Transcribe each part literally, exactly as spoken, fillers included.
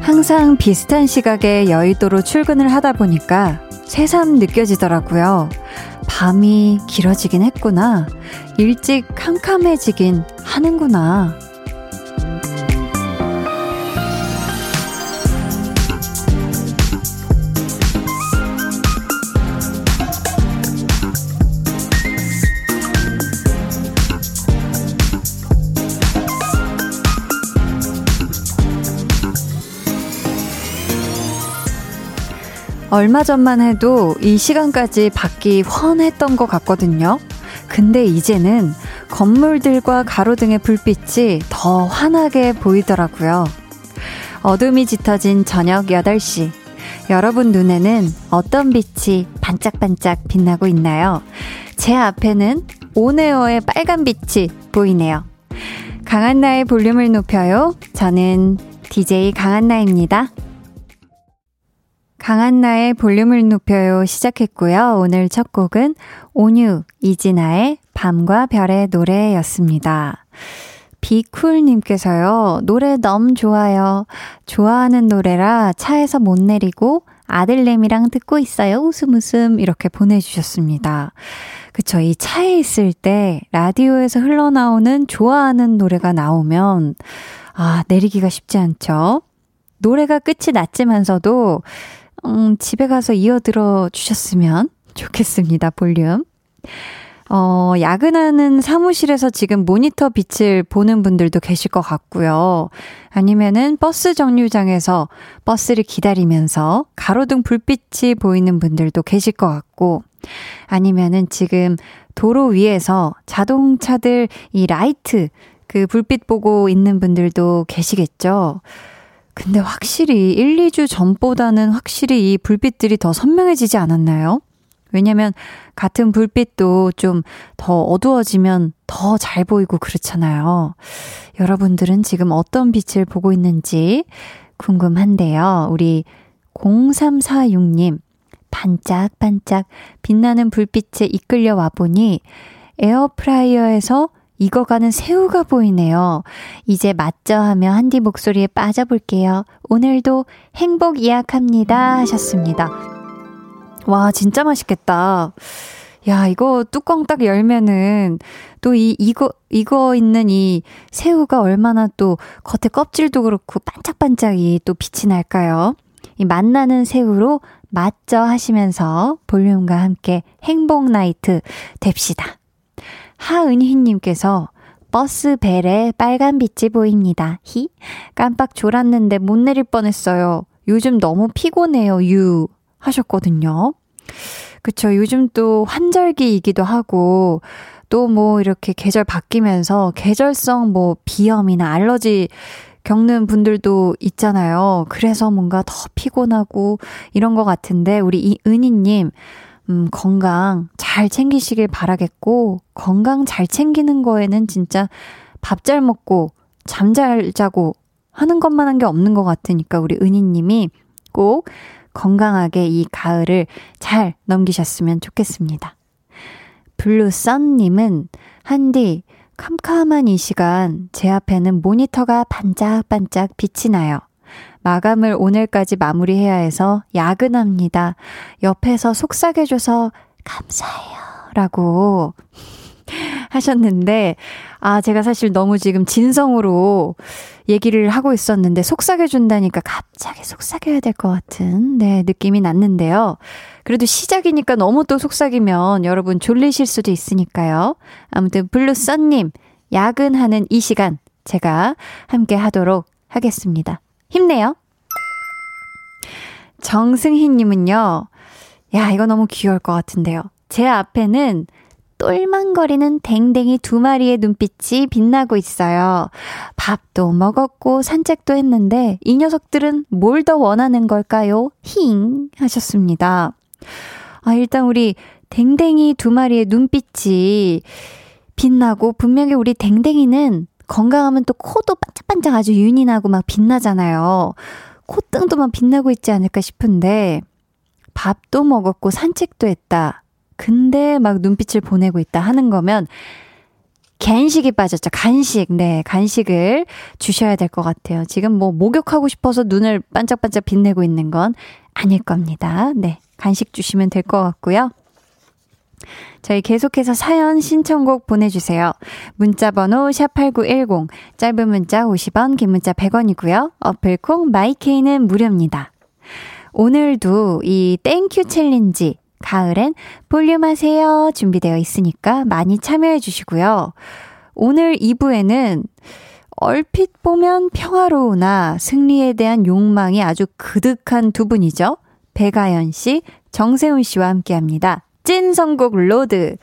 항상 비슷한 시각에 여의도로 출근을 하다 보니까 새삼 느껴지더라고요. 밤이 길어지긴 했구나. 일찍 캄캄해지긴 하는구나. 얼마 전만 해도 이 시간까지 밖이 훤했던 것 같거든요. 근데 이제는 건물들과 가로등의 불빛이 더 환하게 보이더라고요. 어둠이 짙어진 저녁 여덟 시. 여러분 눈에는 어떤 빛이 반짝반짝 빛나고 있나요? 제 앞에는 온에어의 빨간 빛이 보이네요. 강한나의 볼륨을 높여요. 저는 디제이 강한나입니다. 강한나의 볼륨을 높여요 시작했고요. 오늘 첫 곡은 온유, 이진아의 밤과 별의 노래였습니다. 비쿨님께서요. 노래 너무 좋아요. 좋아하는 노래라 차에서 못 내리고 아들내미랑 듣고 있어요. 웃음 웃음 이렇게 보내주셨습니다. 그쵸. 이 차에 있을 때 라디오에서 흘러나오는 좋아하는 노래가 나오면 아 내리기가 쉽지 않죠. 노래가 끝이 났지만서도 음, 집에 가서 이어들어 주셨으면 좋겠습니다. 볼륨. 어, 야근하는 사무실에서 지금 모니터 빛을 보는 분들도 계실 것 같고요. 아니면은 버스 정류장에서 버스를 기다리면서 가로등 불빛이 보이는 분들도 계실 것 같고, 아니면은 지금 도로 위에서 자동차들 이 라이트 그 불빛 보고 있는 분들도 계시겠죠. 근데 확실히 일, 이 주 전보다는 확실히 이 불빛들이 더 선명해지지 않았나요? 왜냐면 같은 불빛도 좀 더 어두워지면 더 잘 보이고 그렇잖아요. 여러분들은 지금 어떤 빛을 보고 있는지 궁금한데요. 우리 공삼사육 님, 반짝반짝 빛나는 불빛에 이끌려 와보니 에어프라이어에서 익어가는 새우가 보이네요. 이제 맞죠? 하며 한디 목소리에 빠져볼게요. 오늘도 행복 예약합니다. 하셨습니다. 와, 진짜 맛있겠다. 야, 이거 뚜껑 딱 열면은 또 이 익어, 익어 있는 이 새우가 얼마나 또 겉에 껍질도 그렇고 반짝반짝이 또 빛이 날까요? 이 맛나는 새우로 맞죠? 하시면서 볼륨과 함께 행복 나이트 됩시다. 하은희님께서 버스 벨에 빨간 빛이 보입니다. 히 깜빡 졸았는데 못 내릴 뻔했어요. 요즘 너무 피곤해요. 유 하셨거든요. 그쵸. 요즘 또 환절기이기도 하고 또 뭐 이렇게 계절 바뀌면서 계절성 뭐 비염이나 알러지 겪는 분들도 있잖아요. 그래서 뭔가 더 피곤하고 이런 것 같은데 우리 이 은희님 음, 건강 잘 챙기시길 바라겠고, 건강 잘 챙기는 거에는 진짜 밥 잘 먹고, 잠 잘 자고 하는 것만 한 게 없는 것 같으니까 우리 은희님이 꼭 건강하게 이 가을을 잘 넘기셨으면 좋겠습니다. 블루썬님은 한디, 캄캄한 이 시간 제 앞에는 모니터가 반짝반짝 빛이 나요. 마감을 오늘까지 마무리해야 해서 야근합니다. 옆에서 속삭여줘서 감사해요. 라고 하셨는데 아 제가 사실 너무 지금 진성으로 얘기를 하고 있었는데 속삭여준다니까 갑자기 속삭여야 될 것 같은 네 느낌이 났는데요. 그래도 시작이니까 너무 또 속삭이면 여러분 졸리실 수도 있으니까요. 아무튼 블루썬님 야근하는 이 시간 제가 함께 하도록 하겠습니다. 힘내요. 정승희님은요. 야 이거 너무 귀여울 것 같은데요. 제 앞에는 똘망거리는 댕댕이 두 마리의 눈빛이 빛나고 있어요. 밥도 먹었고 산책도 했는데 이 녀석들은 뭘 더 원하는 걸까요? 힝 하셨습니다. 아 일단 우리 댕댕이 두 마리의 눈빛이 빛나고 분명히 우리 댕댕이는 건강하면 또 코도 반짝반짝 아주 윤이 나고 막 빛나잖아요. 콧등도 막 빛나고 있지 않을까 싶은데 밥도 먹었고 산책도 했다. 근데 막 눈빛을 보내고 있다 하는 거면 간식이 빠졌죠. 간식. 네, 간식을 주셔야 될 것 같아요. 지금 뭐 목욕하고 싶어서 눈을 반짝반짝 빛내고 있는 건 아닐 겁니다. 네, 간식 주시면 될 것 같고요. 저희 계속해서 사연 신청곡 보내주세요. 문자번호 샵팔구일공, 짧은 문자 오십 원, 긴 문자 백 원이고요. 어플콩 마이케이는 무료입니다. 오늘도 이 땡큐 챌린지 가을엔 볼륨하세요 준비되어 있으니까 많이 참여해 주시고요. 오늘 이 부에는 얼핏 보면 평화로우나 승리에 대한 욕망이 아주 그득한 두 분이죠. 백아연 씨, 정세훈 씨와 함께합니다. 찐 선곡 로드.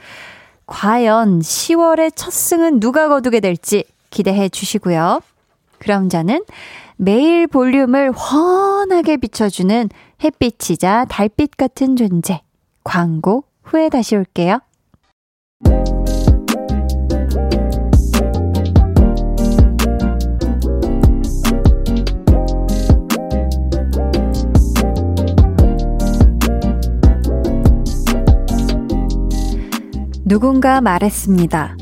과연 시월의 첫 승은 누가 거두게 될지 기대해 주시고요. 그럼 저는 매일 볼륨을 환하게 비춰주는 햇빛이자 달빛 같은 존재. 광고 후에 다시 올게요. 누군가 말했습니다.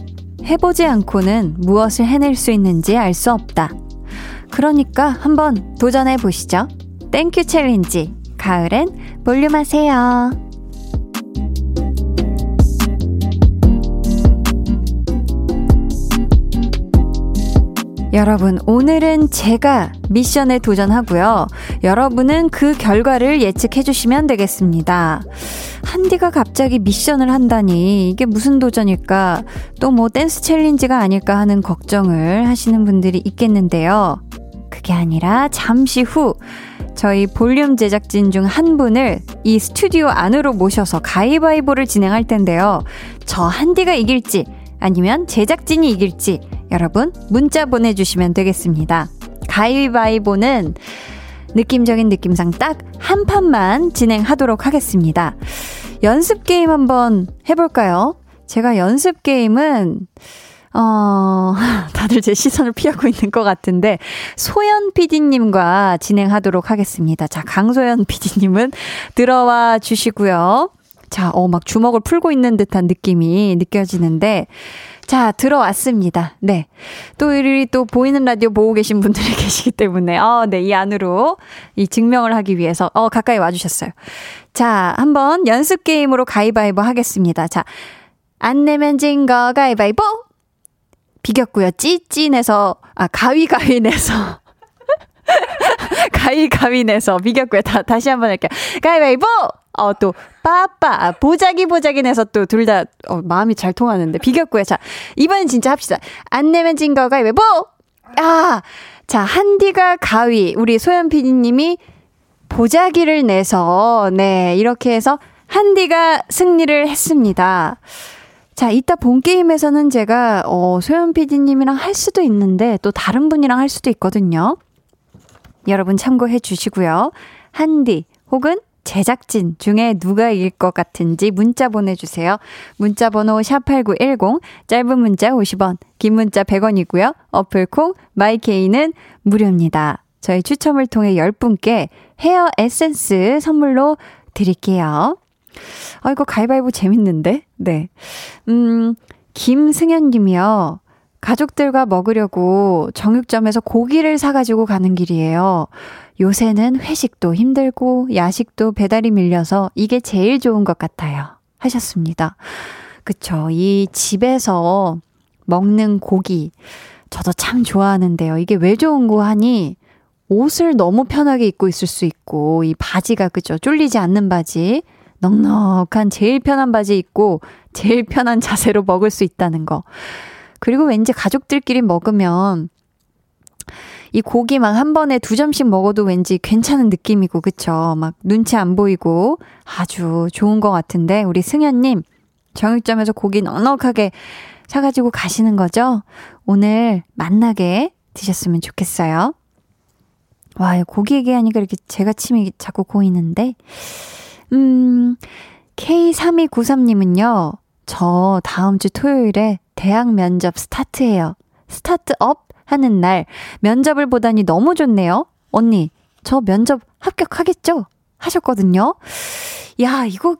해보지 않고는 무엇을 해낼 수 있는지 알 수 없다. 그러니까 한번 도전해 보시죠. 땡큐 챌린지. 가을엔 볼륨하세요. 여러분, 오늘은 제가 미션에 도전하고요. 여러분은 그 결과를 예측해 주시면 되겠습니다. 한디가 갑자기 미션을 한다니 이게 무슨 도전일까? 또 뭐 댄스 챌린지가 아닐까 하는 걱정을 하시는 분들이 있겠는데요. 그게 아니라 잠시 후 저희 볼륨 제작진 중 한 분을 이 스튜디오 안으로 모셔서 가위바위보를 진행할 텐데요. 저 한디가 이길지 아니면 제작진이 이길지 여러분 문자 보내주시면 되겠습니다. 가위바위보는 느낌적인 느낌상 딱 한 판만 진행하도록 하겠습니다. 연습 게임 한번 해볼까요? 제가 연습 게임은 어, 다들 제 시선을 피하고 있는 것 같은데 소연 피디님과 진행하도록 하겠습니다. 자, 강소연 피디님은 들어와 주시고요. 자, 어, 막 주먹을 풀고 있는 듯한 느낌이 느껴지는데 자, 들어왔습니다. 네. 또, 이, 또, 보이는 라디오 보고 계신 분들이 계시기 때문에, 어, 네, 이 안으로, 이 증명을 하기 위해서, 어, 가까이 와주셨어요. 자, 한번 연습게임으로 가위바위보 하겠습니다. 자, 안 내면 진 거 가위바위보! 비겼고요. 찌찌 내서, 아, 가위가위 내서. 가위가위 내서 비겼고요. 다, 다시 한번 할게요. 가위바위보! 어, 또, 빠빠, 보자기 보자기 내서 또 둘 다, 어, 마음이 잘 통하는데. 비겼고요. 자, 이번엔 진짜 합시다. 안 내면 진 거 가위바위보! 아! 자, 한디가 가위, 우리 소연 피디님이 보자기를 내서, 네, 이렇게 해서 한디가 승리를 했습니다. 자, 이따 본 게임에서는 제가, 어, 소연 피디님이랑 할 수도 있는데, 또 다른 분이랑 할 수도 있거든요. 여러분 참고해 주시고요. 한디 혹은 제작진 중에 누가 이길 것 같은지 문자 보내주세요. 문자 번호 샵팔구일공, 짧은 문자 오십 원, 긴 문자 백 원이고요. 어플콩 마이케이는 무료입니다. 저희 추첨을 통해 열 분께 헤어 에센스 선물로 드릴게요. 아, 이거 가위바위보 재밌는데? 네. 음, 김승현 님이요. 가족들과 먹으려고 정육점에서 고기를 사가지고 가는 길이에요. 요새는 회식도 힘들고 야식도 배달이 밀려서 이게 제일 좋은 것 같아요. 하셨습니다. 그쵸. 이 집에서 먹는 고기 저도 참 좋아하는데요. 이게 왜 좋은 거 하니 옷을 너무 편하게 입고 있을 수 있고 이 바지가 그죠. 쫄리지 않는 바지. 넉넉한 제일 편한 바지 입고 제일 편한 자세로 먹을 수 있다는 거. 그리고 왠지 가족들끼리 먹으면 이 고기 막 한 번에 두 점씩 먹어도 왠지 괜찮은 느낌이고 그쵸? 막 눈치 안 보이고 아주 좋은 것 같은데 우리 승현님 정육점에서 고기 넉넉하게 사가지고 가시는 거죠? 오늘 맛나게 드셨으면 좋겠어요. 와, 고기 얘기하니까 이렇게 제가 침이 자꾸 고이는데 음, 케이 삼이구삼 님은요. 저 다음 주 토요일에 대학 면접 스타트해요. 스타트업 하는 날 면접을 보다니 너무 좋네요. 언니, 저 면접 합격하겠죠? 하셨거든요. 야, 이거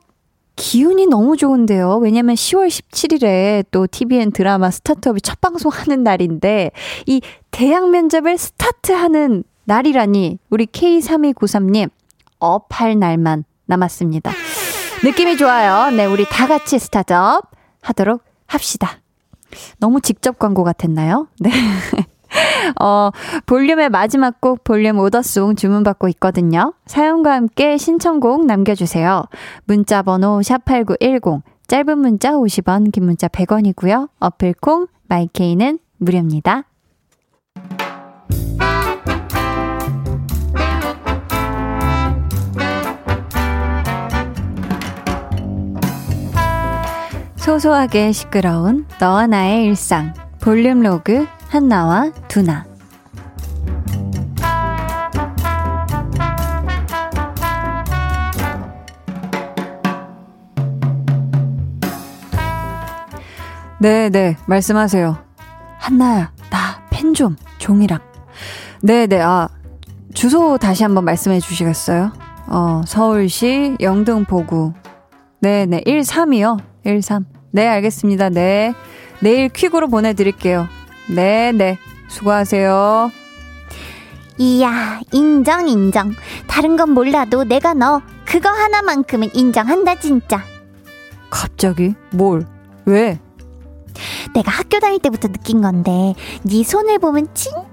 기운이 너무 좋은데요. 왜냐면 시월 십칠일에 또 티비엔 드라마 스타트업이 첫 방송하는 날인데 이 대학 면접을 스타트하는 날이라니 우리 케이 삼이구삼님 업할 날만 남았습니다. 느낌이 좋아요. 네, 우리 다 같이 스타트업 하도록 합시다. 너무 직접 광고 같았나요? 네. 어, 볼륨의 마지막 곡 볼륨 오더송 주문받고 있거든요. 사연과 함께 신청곡 남겨주세요. 문자 번호 샵팔구일공, 짧은 문자 오십 원, 긴 문자 백 원이고요. 어플콩, 마이케이는 무료입니다. 소소하게 시끄러운 너와 나의 일상 볼륨 로그 한나와 두나. 네네, 말씀하세요. 한나야, 나 팬 좀 종이랑. 네네, 아 주소 다시 한번 말씀해 주시겠어요? 어 서울시 영등포구. 네네, 일삼이요. 일삼. 네, 알겠습니다. 네, 내일 퀵으로 보내드릴게요. 네네, 수고하세요. 이야, 인정 인정. 다른 건 몰라도 내가 너 그거 하나만큼은 인정한다 진짜. 갑자기? 뭘? 왜? 내가 학교 다닐 때부터 느낀 건데 네 손을 보면 진짜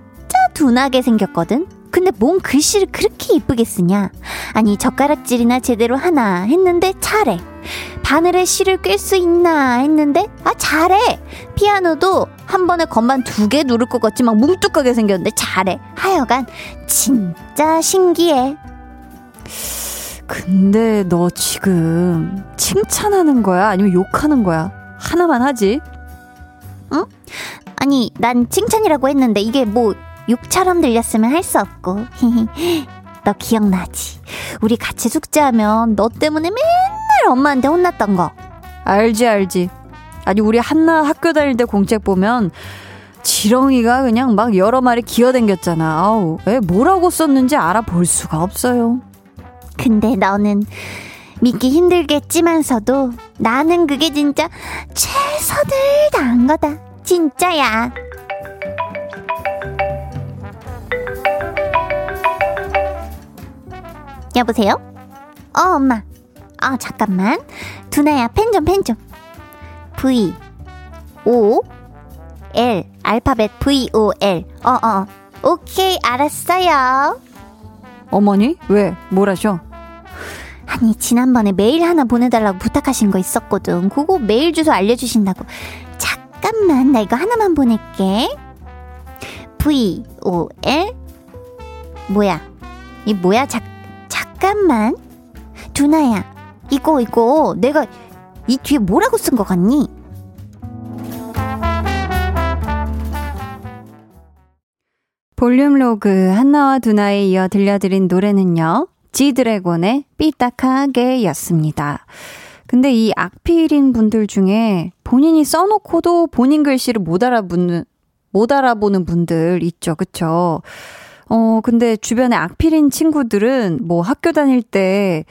둔하게 생겼거든. 근데 뭔 글씨를 그렇게 이쁘게 쓰냐. 아니 젓가락질이나 제대로 하나 했는데 잘해. 바늘에 실을 꿰 수 있나 했는데 아 잘해. 피아노도 한 번에 건반 두 개 누를 것 같지만 뭉뚝하게 생겼는데 잘해. 하여간 진짜 신기해. 근데 너 지금 칭찬하는 거야? 아니면 욕하는 거야? 하나만 하지? 응? 아니 난 칭찬이라고 했는데 이게 뭐 욕처럼 들렸으면 할 수 없고. 너 기억나지? 우리 같이 숙제하면 너 때문에 맨날 엄마한테 혼났던 거. 알지 알지. 아니 우리 한나 학교 다닐 때 공책 보면 지렁이가 그냥 막 여러 마리 기어댕겼잖아. 아우, 에 뭐라고 썼는지 알아볼 수가 없어요. 근데 너는 믿기 힘들겠지만서도 나는 그게 진짜 최선을 다한 거다. 진짜야. 여보세요? 어 엄마. 아 잠깐만, 두나야 펜 좀 펜 좀. V O L 알파벳 V O L. 어어 어. 오케이 알았어요. 어머니 왜 뭐라셔? 아니 지난번에 메일 하나 보내달라고 부탁하신 거 있었거든. 그거 메일 주소 알려주신다고. 잠깐만 나 이거 하나만 보낼게. V O L 뭐야 이 뭐야. 자, 잠깐만 두나야. 이거 이거 내가 이 뒤에 뭐라고 쓴 거 같니? 볼륨 로그 한나와 두나에 이어 들려드린 노래는요, 지드래곤의 삐딱하게 였습니다. 근데 이 악필인 분들 중에 본인이 써놓고도 본인 글씨를 못 알아보는, 못 알아보는 분들 있죠. 그쵸? 어, 근데 주변에 악필인 친구들은 뭐 학교 다닐 때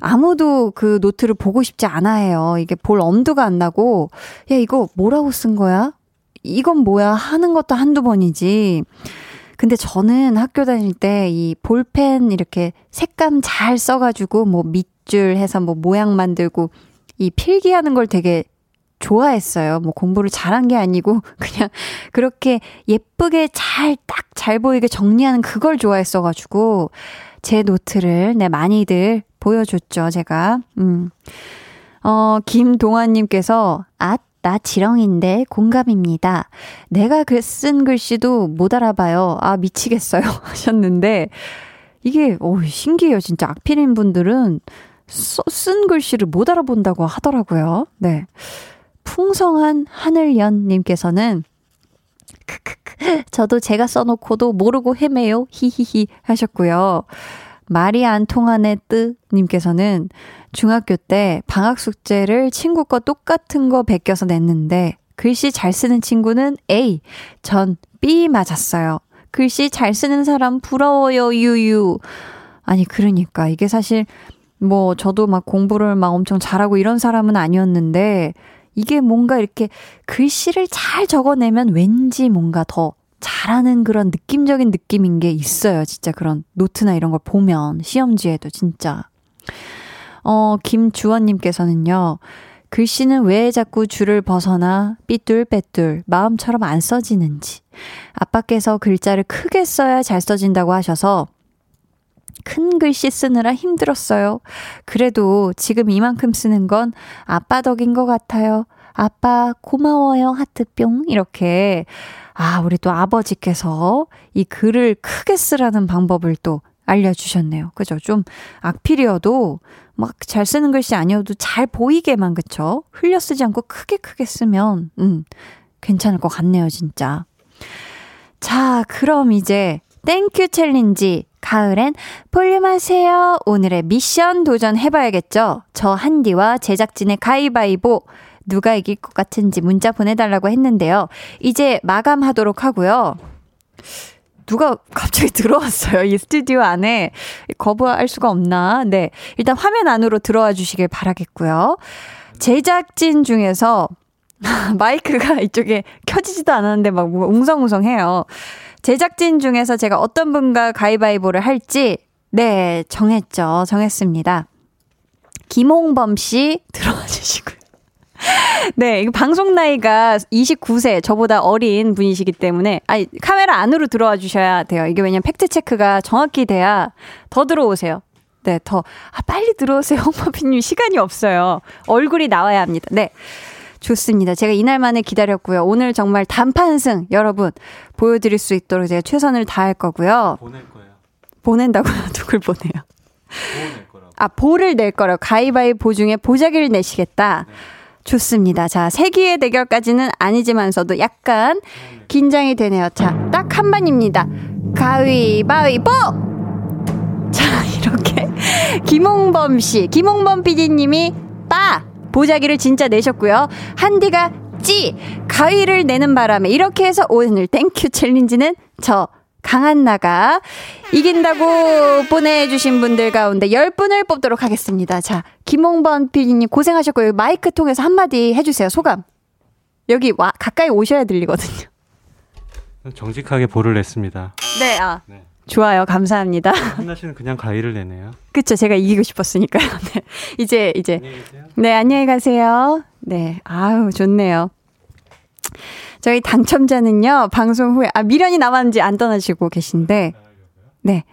아무도 그 노트를 보고 싶지 않아 해요. 이게 볼 엄두가 안 나고, 야, 이거 뭐라고 쓴 거야? 이건 뭐야? 하는 것도 한두 번이지. 근데 저는 학교 다닐 때 이 볼펜 이렇게 색감 잘 써가지고, 뭐 밑줄 해서 뭐 모양 만들고, 이 필기하는 걸 되게 좋아했어요. 뭐 공부를 잘한 게 아니고, 그냥 그렇게 예쁘게 잘, 딱 잘 보이게 정리하는 그걸 좋아했어가지고, 제 노트를, 네, 많이들 보여줬죠, 제가. 음. 어, 김동환님께서, 아, 나 지렁인데 공감입니다. 내가 글 쓴 글씨도 못 알아봐요. 아, 미치겠어요. 하셨는데, 이게, 오, 신기해요. 진짜 악필인 분들은 써, 쓴 글씨를 못 알아본다고 하더라고요. 네. 풍성한 하늘연님께서는, 크크크, 저도 제가 써놓고도 모르고 헤매요. 히히히. 하셨고요. 말이 안 통하네 뜨 님께서는 중학교 때 방학 숙제를 친구 거 똑같은 거 베껴서 냈는데 글씨 잘 쓰는 친구는 A, 전 B 맞았어요. 글씨 잘 쓰는 사람 부러워요, 유유. 아니, 그러니까 이게 사실 뭐 저도 막 공부를 막 엄청 잘하고 이런 사람은 아니었는데 이게 뭔가 이렇게 글씨를 잘 적어내면 왠지 뭔가 더 잘하는 그런 느낌적인 느낌인 게 있어요. 진짜 그런 노트나 이런 걸 보면 시험지에도 진짜. 어, 김주원님께서는요. 글씨는 왜 자꾸 줄을 벗어나 삐뚤빼뚤 마음처럼 안 써지는지 아빠께서 글자를 크게 써야 잘 써진다고 하셔서 큰 글씨 쓰느라 힘들었어요. 그래도 지금 이만큼 쓰는 건 아빠 덕인 것 같아요. 아빠 고마워요 하트뿅. 이렇게 아 우리 또 아버지께서 이 글을 크게 쓰라는 방법을 또 알려주셨네요. 그죠? 좀 악필이어도 막 잘 쓰는 글씨 아니어도 잘 보이게만 그쵸? 흘려 쓰지 않고 크게 크게 쓰면 음, 괜찮을 것 같네요 진짜. 자 그럼 이제 땡큐 챌린지 가을엔 볼륨하세요. 오늘의 미션 도전해봐야겠죠? 저 한디와 제작진의 가위바위보 누가 이길 것 같은지 문자 보내달라고 했는데요. 이제 마감하도록 하고요. 누가 갑자기 들어왔어요. 이 스튜디오 안에 거부할 수가 없나. 네, 일단 화면 안으로 들어와 주시길 바라겠고요. 제작진 중에서 마이크가 이쪽에 켜지지도 않았는데 막 웅성웅성해요. 제작진 중에서 제가 어떤 분과 가위바위보를 할지 네 정했죠. 정했습니다. 김홍범 씨 들어와 주시고요. 네, 방송 나이가 이십구 세 저보다 어린 분이시기 때문에 아니 카메라 안으로 들어와 주셔야 돼요. 이게 왜냐면 팩트 체크가 정확히 돼야 더 들어오세요. 네, 더 아, 빨리 들어오세요, 홍범피님 시간이 없어요. 얼굴이 나와야 합니다. 네, 좋습니다. 제가 이날만을 기다렸고요. 오늘 정말 단판승 여러분 보여드릴 수 있도록 제가 최선을 다할 거고요. 보낼 거예요. 보낸다고요? 누굴 보내요? 보낼 거라고. 아, 보를 낼 거라고. 가위바위보 중에 보자기를 내시겠다. 네. 좋습니다. 자, 세기의 대결까지는 아니지만서도 약간 긴장이 되네요. 자, 딱 한 번입니다. 가위바위보! 자, 이렇게 김홍범 씨, 김홍범 피디님이 빠! 보자기를 진짜 내셨고요. 한디가 찌! 가위를 내는 바람에 이렇게 해서 오늘 땡큐 챌린지는 저 강한나가 이긴다고 보내주신 분들 가운데 열 분을 뽑도록 하겠습니다. 자, 김홍범 피디님 고생하셨고요. 마이크 통해서 한마디 해주세요. 소감. 여기 와, 가까이 오셔야 들리거든요. 정직하게 보를 냈습니다. 네, 아. 네. 좋아요. 감사합니다. 한나 씨는 그냥 가위를 내네요. 그쵸. 제가 이기고 싶었으니까요. 네. 이제, 이제. 안녕히 계세요. 네, 안녕히 가세요. 네. 아우, 좋네요. 저희 당첨자는요. 방송 후에 아 미련이 남았는지 안 떠나시고 계신데 네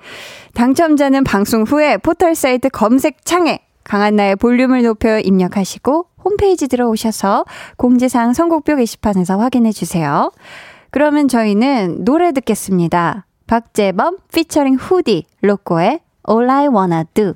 당첨자는 방송 후에 포털사이트 검색창에 강한나의 볼륨을 높여 입력하시고 홈페이지 들어오셔서 공지사항 선곡표 게시판에서 확인해 주세요. 그러면 저희는 노래 듣겠습니다. 박재범 피처링 후디 로꼬의 All I Wanna Do.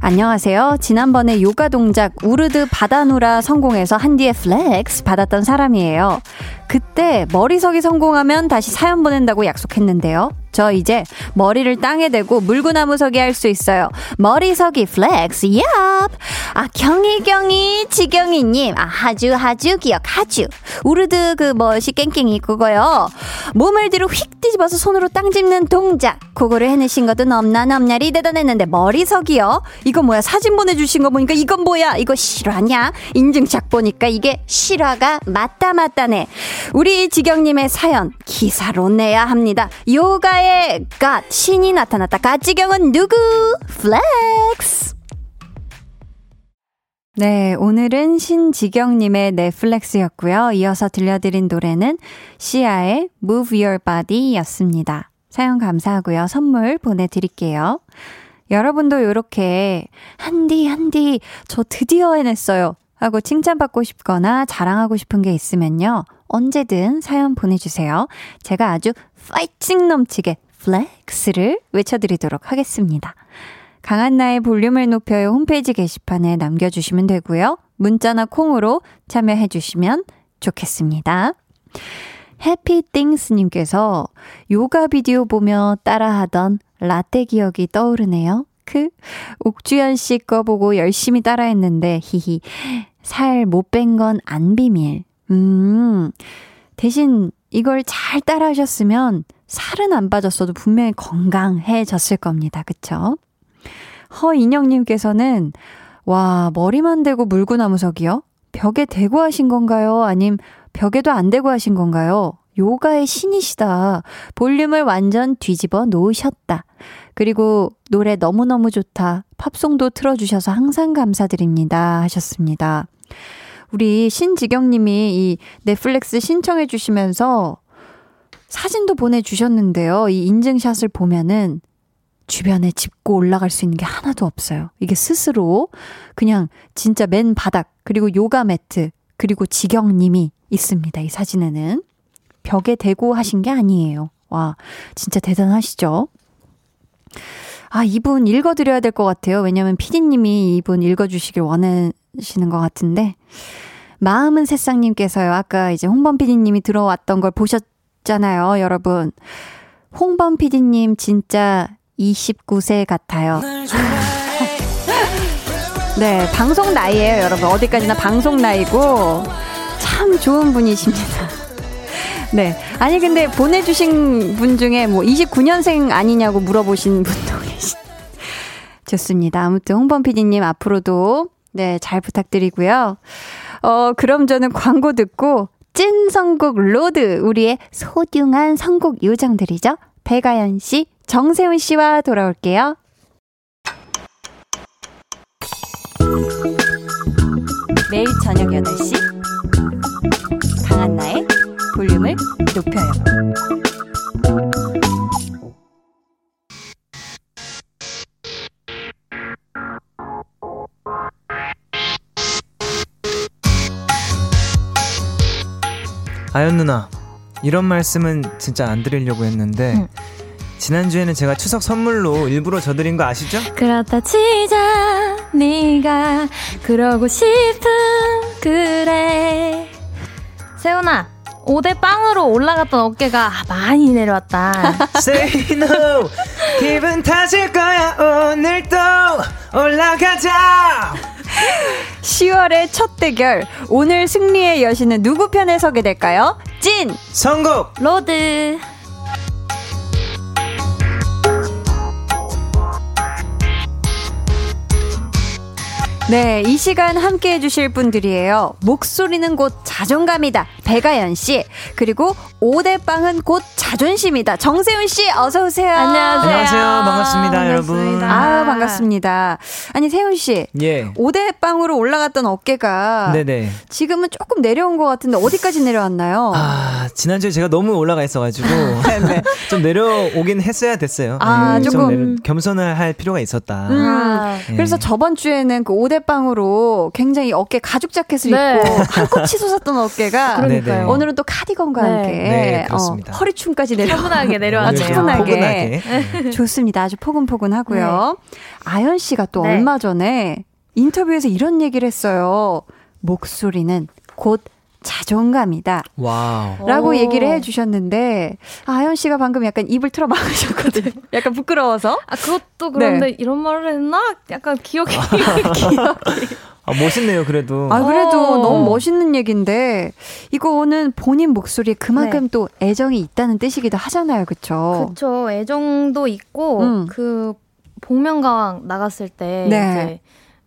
안녕하세요. 지난번에 요가 동작 우르드 바다누라 성공해서 한디의 플렉스 받았던 사람이에요. 그때 머리석이 성공하면 다시 사연 보낸다고 약속했는데요. 저 이제 머리를 땅에 대고 물구나무서기 할 수 있어요. 머리석이 플렉스 얍! 아 경이경이 지경이님 아 하주하주 기억하주 우르드 그 뭐시 깽깽이 그거요. 몸을 뒤로 휙 뒤집어서 손으로 땅 짚는 동작 그거를 해내신 것도 넘나 넘냐리 대단했는데 머리석이요? 이거 뭐야 사진 보내주신 거 보니까 이건 뭐야 이거 실화냐? 인증샷 보니까 이게 실화가 맞다 맞다네. 우리 지경님의 사연 기사로 내야 합니다. 요가의 스타의 갓 신이 나타났다. 갓지경은 누구? 플렉스. 네, 오늘은 신지경님의 넷플렉스였고요. 이어서 들려드린 노래는 시아의 Move Your Body 였습니다. 사연 감사하고요. 선물 보내드릴게요. 여러분도 이렇게 한디 한디 저 드디어 해냈어요 하고 칭찬받고 싶거나 자랑하고 싶은 게 있으면요. 언제든 사연 보내주세요. 제가 아주 파이팅 넘치게 플렉스를 외쳐드리도록 하겠습니다. 강한나의 볼륨을 높여요 홈페이지 게시판에 남겨주시면 되고요. 문자나 콩으로 참여해주시면 좋겠습니다. 해피띵스님께서 요가 비디오 보며 따라하던 라떼 기억이 떠오르네요. 크 옥주현 씨 거 보고 열심히 따라했는데 히히 살 못 뺀 건 안 비밀. 음 대신 이걸 잘 따라하셨으면 살은 안 빠졌어도 분명히 건강해졌을 겁니다. 그쵸? 허인영님께서는 와 머리만 대고 물구나무서기요? 벽에 대고 하신 건가요? 아님 벽에도 안 대고 하신 건가요? 요가의 신이시다. 볼륨을 완전 뒤집어 놓으셨다. 그리고 노래 너무너무 좋다. 팝송도 틀어주셔서 항상 감사드립니다. 하셨습니다. 우리 신지경님이 이 넷플릭스 신청해 주시면서 사진도 보내주셨는데요. 이 인증샷을 보면은 주변에 짚고 올라갈 수 있는 게 하나도 없어요. 이게 스스로 그냥 진짜 맨 바닥 그리고 요가 매트 그리고 지경님이 있습니다. 이 사진에는. 벽에 대고 하신 게 아니에요. 와, 진짜 대단하시죠? 아, 이분 읽어드려야 될 것 같아요. 왜냐면 피디님이 이분 읽어주시길 원하시는 것 같은데. 마음은 새싹님께서요. 아까 이제 홍범 피디님이 들어왔던 걸 보셨잖아요, 여러분. 홍범 피디님 진짜 스물아홉 살 같아요. 네, 방송 나이예요, 여러분. 어디까지나 방송 나이고 참 좋은 분이십니다. 네. 아니, 근데 보내주신 분 중에 뭐 이십구 년생 아니냐고 물어보신 분도 계시. 좋습니다. 아무튼 홍범 피디님 앞으로도 네, 잘 부탁드리고요. 어, 그럼 저는 광고 듣고 찐 선곡 로드, 우리의 소중한 선곡 요정들이죠. 백아연 씨, 정세훈 씨와 돌아올게요. 매일 저녁 여덟 시. 강한나의 볼륨을 높여요. 아연 누나, 이런 말씀은 진짜 안 드리려고 했는데 응. 지난주에는 제가 추석 선물로 일부러 져드린 거 아시죠? 그렇다 치자 네가 그러고 싶은 그래 세훈아 오 대 빵으로 올라갔던 어깨가 많이 내려왔다. Say no. 기분 탓일 거야. 오늘도 올라가자. 시월의 첫 대결. 오늘 승리의 여신은 누구 편에 서게 될까요? 찐 선곡 로드. 네, 이 시간 함께해 주실 분들이에요. 목소리는 곧 자존감이다, 백아연씨. 그리고 오 대 빵은 곧 자존심이다, 정세훈씨. 어서오세요. 안녕하세요. 안녕하세요. 반갑습니다, 반갑습니다. 여러분. 아, 반갑습니다. 아니, 세훈씨. 예. 오 대 빵으로 올라갔던 어깨가 네네. 지금은 조금 내려온 것 같은데 어디까지 내려왔나요? 아, 지난주에 제가 너무 올라가 있어가지고 네. 좀 내려오긴 했어야 됐어요. 아, 네. 조금. 좀 내려, 겸손을 할 필요가 있었다. 음. 아. 네. 그래서 저번주에는 그 오 대 빵으로 굉장히 어깨 가죽 자켓을 네. 입고 한껏 치솟았던 어깨가 그러니까요. 오늘은 또 카디건과 네. 함께 네, 어, 허리춤까지 내려 차분하게 내려왔네요. 차분하게 포근하게. 좋습니다. 아주 포근포근하고요. 네. 아연 씨가 또 네. 얼마 전에 인터뷰에서 이런 얘기를 했어요. 목소리는 곧 자존감이다. 와우. 라고 오. 얘기를 해주셨는데 아연 씨가 방금 약간 입을 틀어 막으셨거든요. 약간 부끄러워서. 아 그것도 그런데 네. 이런 말을 했나? 약간 기억이 기억이. 아 멋있네요 그래도. 아 그래도 오. 너무 멋있는 얘기인데 이거는 본인 목소리에 그만큼 네. 또 애정이 있다는 뜻이기도 하잖아요, 그렇죠? 그렇죠. 애정도 있고 음. 그 복면가왕 나갔을 때 네. 이제.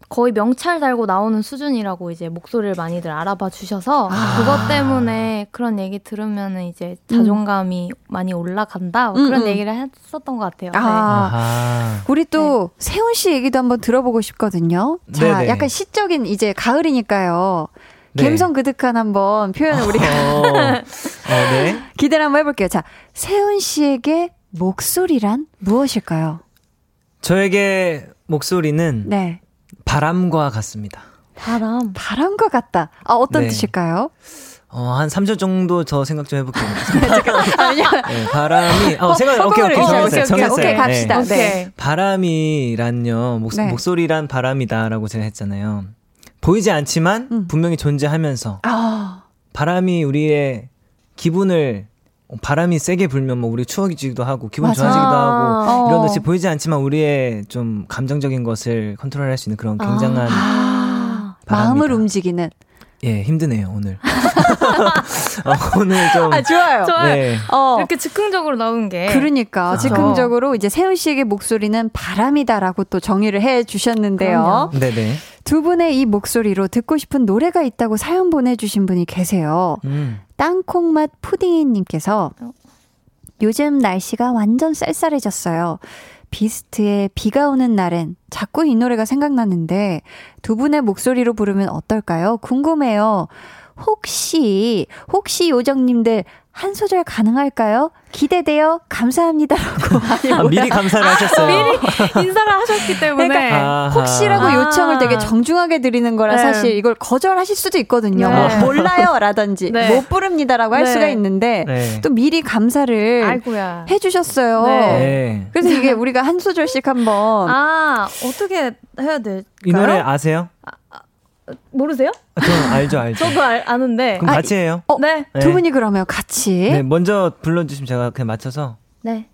거의 명찰 달고 나오는 수준이라고 이제 목소리를 많이들 알아봐 주셔서 아~ 그것 때문에 그런 얘기 들으면 이제 자존감이 음. 많이 올라간다 뭐 그런 음, 음. 얘기를 했었던 것 같아요. 아~ 네. 우리 또 네. 세훈 씨 얘기도 한번 들어보고 싶거든요. 자, 네네. 약간 시적인 이제 가을이니까요. 네. 갬성 그득한 한번 표현을 우리가 어, 네. 기대를 한번 해볼게요. 자, 세훈 씨에게 목소리란 무엇일까요? 저에게 목소리는 네. 바람과 같습니다. 바람. 바람과 같다. 아, 어떤 네. 뜻일까요? 어, 한 삼 초 정도 더 생각 좀 해볼게요. 네, 바람이, 어, 생각, 어, 오케이, 오케이, 정했어요. 오케이, 오케이, 정했어요. 오케이, 갑시다. 네. 네. 바람이란요, 목, 네. 목소리란 바람이다라고 제가 했잖아요. 보이지 않지만 음. 분명히 존재하면서 아. 바람이 우리의 기분을 바람이 세게 불면 뭐 우리 추억이지기도 하고 기분 맞아. 좋아지기도 하고 어. 이런 것이 보이지 않지만 우리의 좀 감정적인 것을 컨트롤할 수 있는 그런 굉장한 아. 마음을 움직이는 예 힘드네요 오늘 어, 오늘 좀 아, 좋아요 좋아요 네. 어. 이렇게 즉흥적으로 나온 게 그러니까 아. 즉흥적으로 이제 세훈 씨에게 목소리는 바람이다라고 또 정의를 해 주셨는데요. 그럼요. 네네. 두 분의 이 목소리로 듣고 싶은 노래가 있다고 사연 보내주신 분이 계세요. 음. 땅콩맛 푸딩이님께서 요즘 날씨가 완전 쌀쌀해졌어요. 비스트의 비가 오는 날엔 자꾸 이 노래가 생각나는데 두 분의 목소리로 부르면 어떨까요? 궁금해요. 혹시 혹시 요정님들 한 소절 가능할까요? 기대돼요. 감사합니다라고. 아니, 아, 미리 감사를 하셨어요. 아, 미리 인사를 하셨기 때문에. 그러니까 혹시라고 아하. 요청을 되게 정중하게 드리는 거라 네. 사실 이걸 거절하실 수도 있거든요. 네. 몰라요 라든지 네. 못 부릅니다라고 할 네. 수가 있는데 네. 또 미리 감사를 아이고야. 해주셨어요. 네. 네. 그래서 이게 우리가 한 소절씩 한번 아 어떻게 해야 될까요? 이 노래 아세요? 아, 모르세요? 저는 알죠, 알죠. 저도 알, 아는데. 그럼 같이 해요? 아, 어, 네. 두 분이 그러면 같이. 네, 먼저 불러주시면 제가 그냥 맞춰서. 네.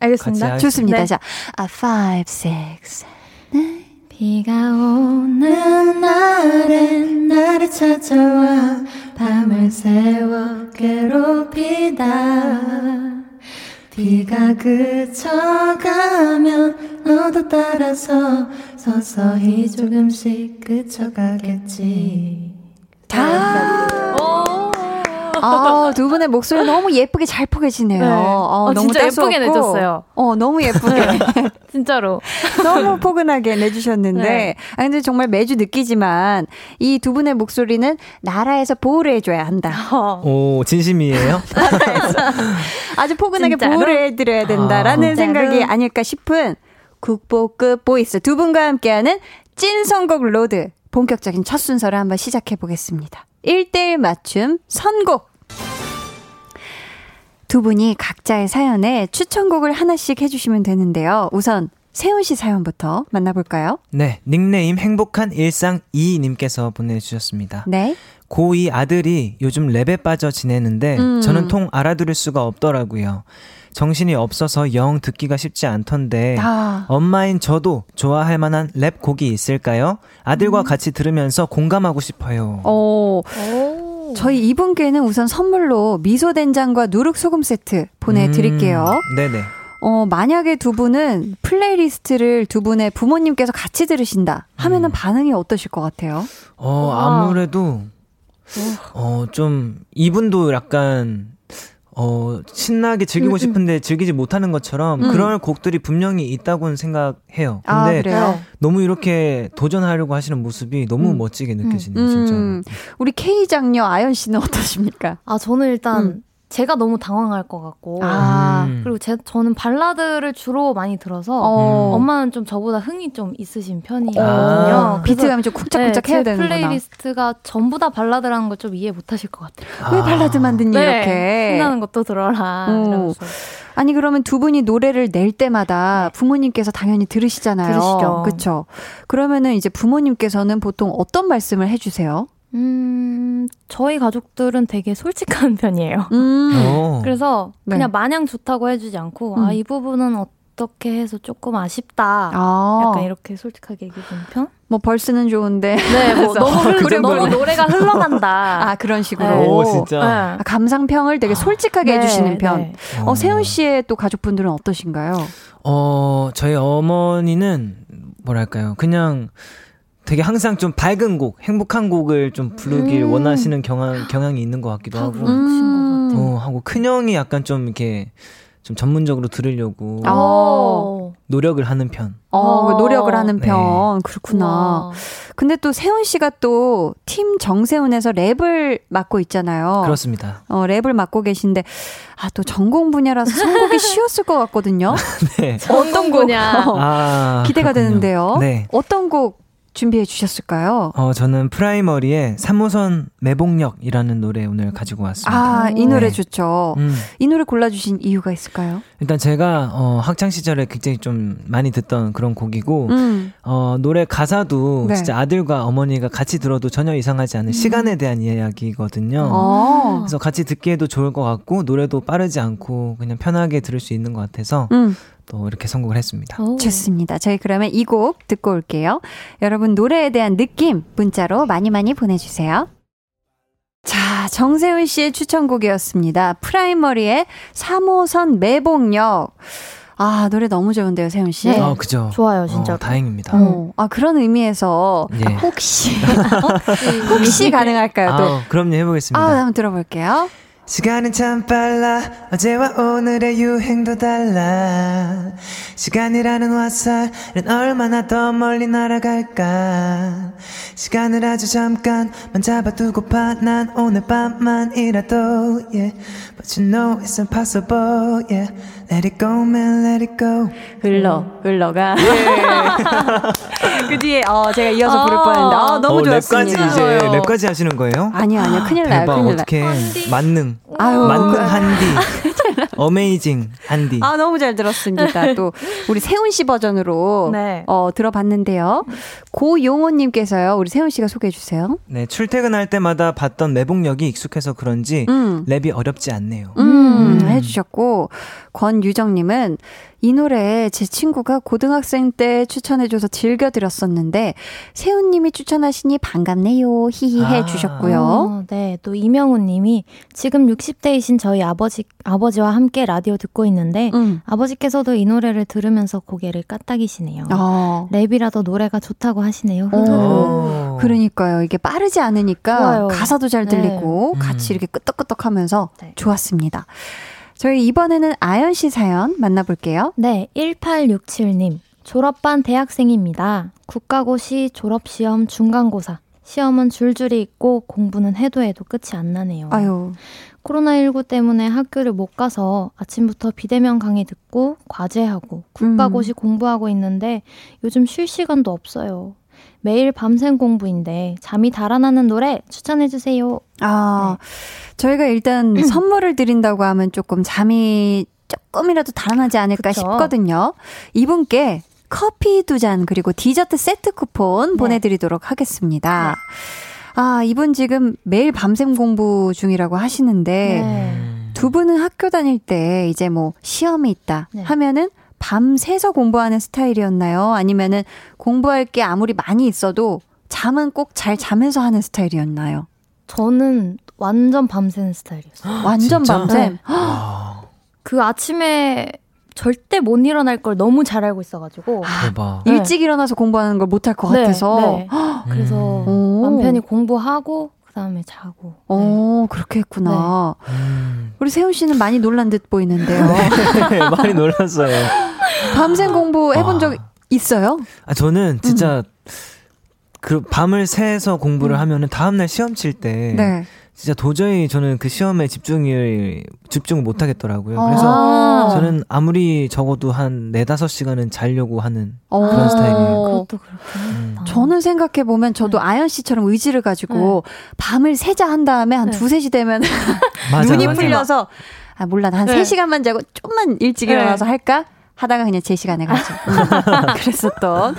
알겠습니다. 좋습니다. 네. 자, 아, 오, 육, 칠, 팔. 비가 오는 날엔 나를 찾아와 밤을 새워 괴롭히다. 비가 그쳐가면 너도 따라서 서서히 조금씩 그쳐가겠지. 다. 아, 두 분의 목소리 너무 예쁘게 잘 포개지네요. 네. 어, 어, 너무 진짜 예쁘게 내줬어요. 어, 너무 예쁘게. 진짜로. 너무 포근하게 내주셨는데. 네. 아, 근데 정말 매주 느끼지만, 이 두 분의 목소리는 나라에서 보호를 해줘야 한다. 어. 오, 진심이에요? 나라에서. 아주 포근하게 진짜로? 보호를 해드려야 된다라는 아, 생각이 아닐까 싶은 국보급 보이스 두 분과 함께하는 찐 선곡 로드. 본격적인 첫 순서를 한번 시작해보겠습니다. 일 대일 맞춤 선곡. 두 분이 각자의 사연에 추천곡을 하나씩 해주시면 되는데요. 우선 세훈 씨 사연부터 만나볼까요? 네. 닉네임 행복한 일상이님께서 보내주셨습니다. 네. 고이 아들이 요즘 랩에 빠져 지내는데 음. 저는 통 알아들을 수가 없더라고요. 정신이 없어서 영 듣기가 쉽지 않던데 아. 엄마인 저도 좋아할 만한 랩 곡이 있을까요? 아들과 음. 같이 들으면서 공감하고 싶어요. 오. 오. 저희 이분께는 우선 선물로 미소된장과 누룩소금 세트 보내드릴게요. 음. 네네. 어, 만약에 두 분은 플레이리스트를 두 분의 부모님께서 같이 들으신다 하면은 음. 반응이 어떠실 것 같아요? 어, 우와. 아무래도 어, 좀 이분도 약간 어, 신나게 즐기고 음, 싶은데 음. 즐기지 못하는 것처럼 음. 그럴 곡들이 분명히 있다고는 생각해요. 근데 아, 그래요? 너무 이렇게 도전하려고 하시는 모습이 너무 음. 멋지게 느껴지네요. 음. 진짜. 음. 우리 K장녀 아연 씨는 어떠십니까? 아, 저는 일단 음. 제가 너무 당황할 것 같고 아. 그리고 제, 저는 발라드를 주로 많이 들어서 어. 엄마는 좀 저보다 흥이 좀 있으신 편이거든요. 아. 비트감이 좀 쿵짝쿵짝 네, 해야 되는구나. 제 플레이리스트가 전부 다 발라드라는 걸 좀 이해 못하실 것 같아요. 아. 왜 발라드만 듣니 네, 이렇게. 신나는 것도 들어라. 이러면서. 아니 그러면 두 분이 노래를 낼 때마다 네. 부모님께서 당연히 들으시잖아요. 들으시죠. 그렇죠. 그러면은 이제 부모님께서는 보통 어떤 말씀을 해주세요? 음, 저희 가족들은 되게 솔직한 편이에요. 음. 그래서 그냥 네. 마냥 좋다고 해주지 않고, 음. 아, 이 부분은 어떻게 해서 조금 아쉽다. 아. 약간 이렇게 솔직하게 얘기해주는 편? 뭐, 벌스는 좋은데. 네, 뭐, 너무, 흘러, 너무 노래가 흘러간다. 아, 그런 식으로. 네. 오, 진짜. 네. 아, 감상평을 되게 솔직하게 네, 해주시는 편. 네. 어, 세훈 씨의 또 가족분들은 어떠신가요? 어, 저희 어머니는 뭐랄까요. 그냥, 되게 항상 좀 밝은 곡, 행복한 곡을 좀 부르길 음. 원하시는 경향, 경향이 있는 것 같기도 하고. 음. 것 어, 하고 큰형이 약간 좀 이렇게 좀 전문적으로 들으려고 오. 노력을 하는 편. 어, 노력을 하는 편. 네. 그렇구나. 와. 근데 또 세훈 씨가 또 팀 정세훈에서 랩을 맡고 있잖아요. 그렇습니다. 어, 랩을 맡고 계신데 아, 또 전공 분야라서 선곡이 쉬웠을 것 같거든요. 네. 어떤 분야? 어, 아, 기대가 그렇군요. 되는데요. 네. 어떤 곡 준비해 주셨을까요? 어, 저는 프라이머리의 삼호선 매봉역이라는 노래 오늘 가지고 왔습니다. 아, 이 노래 네. 좋죠. 음. 이 노래 골라주신 이유가 있을까요? 일단 제가 어, 학창시절에 굉장히 좀 많이 듣던 그런 곡이고 음. 어, 노래 가사도 네. 진짜 아들과 어머니가 같이 들어도 전혀 이상하지 않은 음. 시간에 대한 이야기거든요. 오. 그래서 같이 듣기에도 좋을 것 같고 노래도 빠르지 않고 그냥 편하게 들을 수 있는 것 같아서 음. 또 이렇게 선곡을 했습니다. 오. 좋습니다. 저희 그러면 이 곡 듣고 올게요. 여러분 노래에 대한 느낌 문자로 많이 많이 보내주세요. 자, 정세훈 씨의 추천곡이었습니다. 프라이머리의 삼호선 매봉역. 아, 노래 너무 좋은데요, 세훈 씨. 네. 아, 그죠. 좋아요, 진짜. 어, 다행입니다. 어. 아, 그런 의미에서 예. 혹시 혹시 가능할까요? 또. 아, 그럼요, 해보겠습니다. 아, 한번 들어볼게요. 시간은 참 빨라 어제와 오늘의 유행도 달라 시간이라는 화살은 얼마나 더 멀리 날아갈까 시간을 아주 잠깐만 잡아두고파 난 오늘 밤만이라도 yeah. But you know it's impossible yeah. Let it go man let it go 흘러 흘러가 예. 그 뒤에 어, 제가 이어서 부를 뻔했는데 어, 너무 어, 좋았습니다. 랩까지 이제 랩까지 하시는 거예요? 아니요 아니요 큰일 나요. 대박, 큰일 어떡해. 나요. 만능 아유, 만능 한디 어메이징 한디. 아, 너무 잘 들었습니다. 또 우리 세훈 씨 버전으로 네. 어, 들어봤는데요. 고용호님께서요. 우리 세훈 씨가 소개해 주세요. 네, 출퇴근할 때마다 봤던 매봉역이 익숙해서 그런지 음. 랩이 어렵지 않네요. 음, 음. 해주셨고 권유정님은 이 노래 제 친구가 고등학생 때 추천해줘서 즐겨 들었었는데 세훈님이 추천하시니 반갑네요. 히히 해주셨고요. 아, 네, 또 이명훈님이 지금 육십 대이신 저희 아버지 아버지와 함께 라디오 듣고 있는데 음. 아버지께서도 이 노래를 들으면서 고개를 까딱이시네요. 아. 랩이라도 노래가 좋다고 하시네요. 오. 오. 그러니까요. 이게 빠르지 않으니까 좋아요. 가사도 잘 들리고 네. 같이 이렇게 끄떡끄떡하면서 네. 좋았습니다. 저희 이번에는 아연 씨 사연 만나볼게요. 네, 일팔육칠님. 졸업반 대학생입니다. 국가고시, 졸업시험, 중간고사. 시험은 줄줄이 있고 공부는 해도 해도 끝이 안 나네요. 아유. 코로나십구 때문에 학교를 못 가서 아침부터 비대면 강의 듣고 과제하고 국가고시 음. 공부하고 있는데 요즘 쉴 시간도 없어요. 매일 밤샘 공부인데 잠이 달아나는 노래 추천해주세요. 아, 네. 저희가 일단 선물을 드린다고 하면 조금 잠이 조금이라도 달아나지 않을까 그쵸? 싶거든요. 이분께 커피 두 잔 그리고 디저트 세트 쿠폰 네. 보내드리도록 하겠습니다. 네. 아, 이분 지금 매일 밤샘 공부 중이라고 하시는데 네. 두 분은 학교 다닐 때 이제 뭐 시험이 있다 네. 하면은 밤새서 공부하는 스타일이었나요? 아니면은 공부할 게 아무리 많이 있어도 잠은 꼭 잘 자면서 하는 스타일이었나요? 저는 완전 밤새는 스타일이었어요. 완전 밤샘? 그 아침에 절대 못 일어날 걸 너무 잘 알고 있어가지고 아, 일찍 일어나서 공부하는 걸 못할 것 네, 같아서 네. 그래서 남편이 공부하고 그 다음에 자고. 오, 네. 그렇게 했구나. 네. 음. 우리 세훈 씨는 많이 놀란 듯 보이는데요. 네, 많이 놀랐어요. 밤샘 공부 해본 와. 적 있어요? 아, 저는 진짜 음. 그 밤을 새서 공부를 음. 하면은 다음날 시험 칠 때 네. 진짜 도저히 저는 그 시험에 집중을 집중을 못 하겠더라고요. 그래서 아~ 저는 아무리 적어도 한 네다섯 시간은 자려고 하는 그런 스타일이에요. 그것도 그렇군요. 음. 저는 생각해보면 저도 네. 아연 씨처럼 의지를 가지고 네. 밤을 새자 한 다음에 한 네. 두세 시 되면 맞아, 눈이 맞아. 풀려서 아 몰라 나 한 네. 세 시간만 자고 좀만 일찍 네. 일어나서 할까? 하다가 그냥 제 시간에 가죠. 그랬었던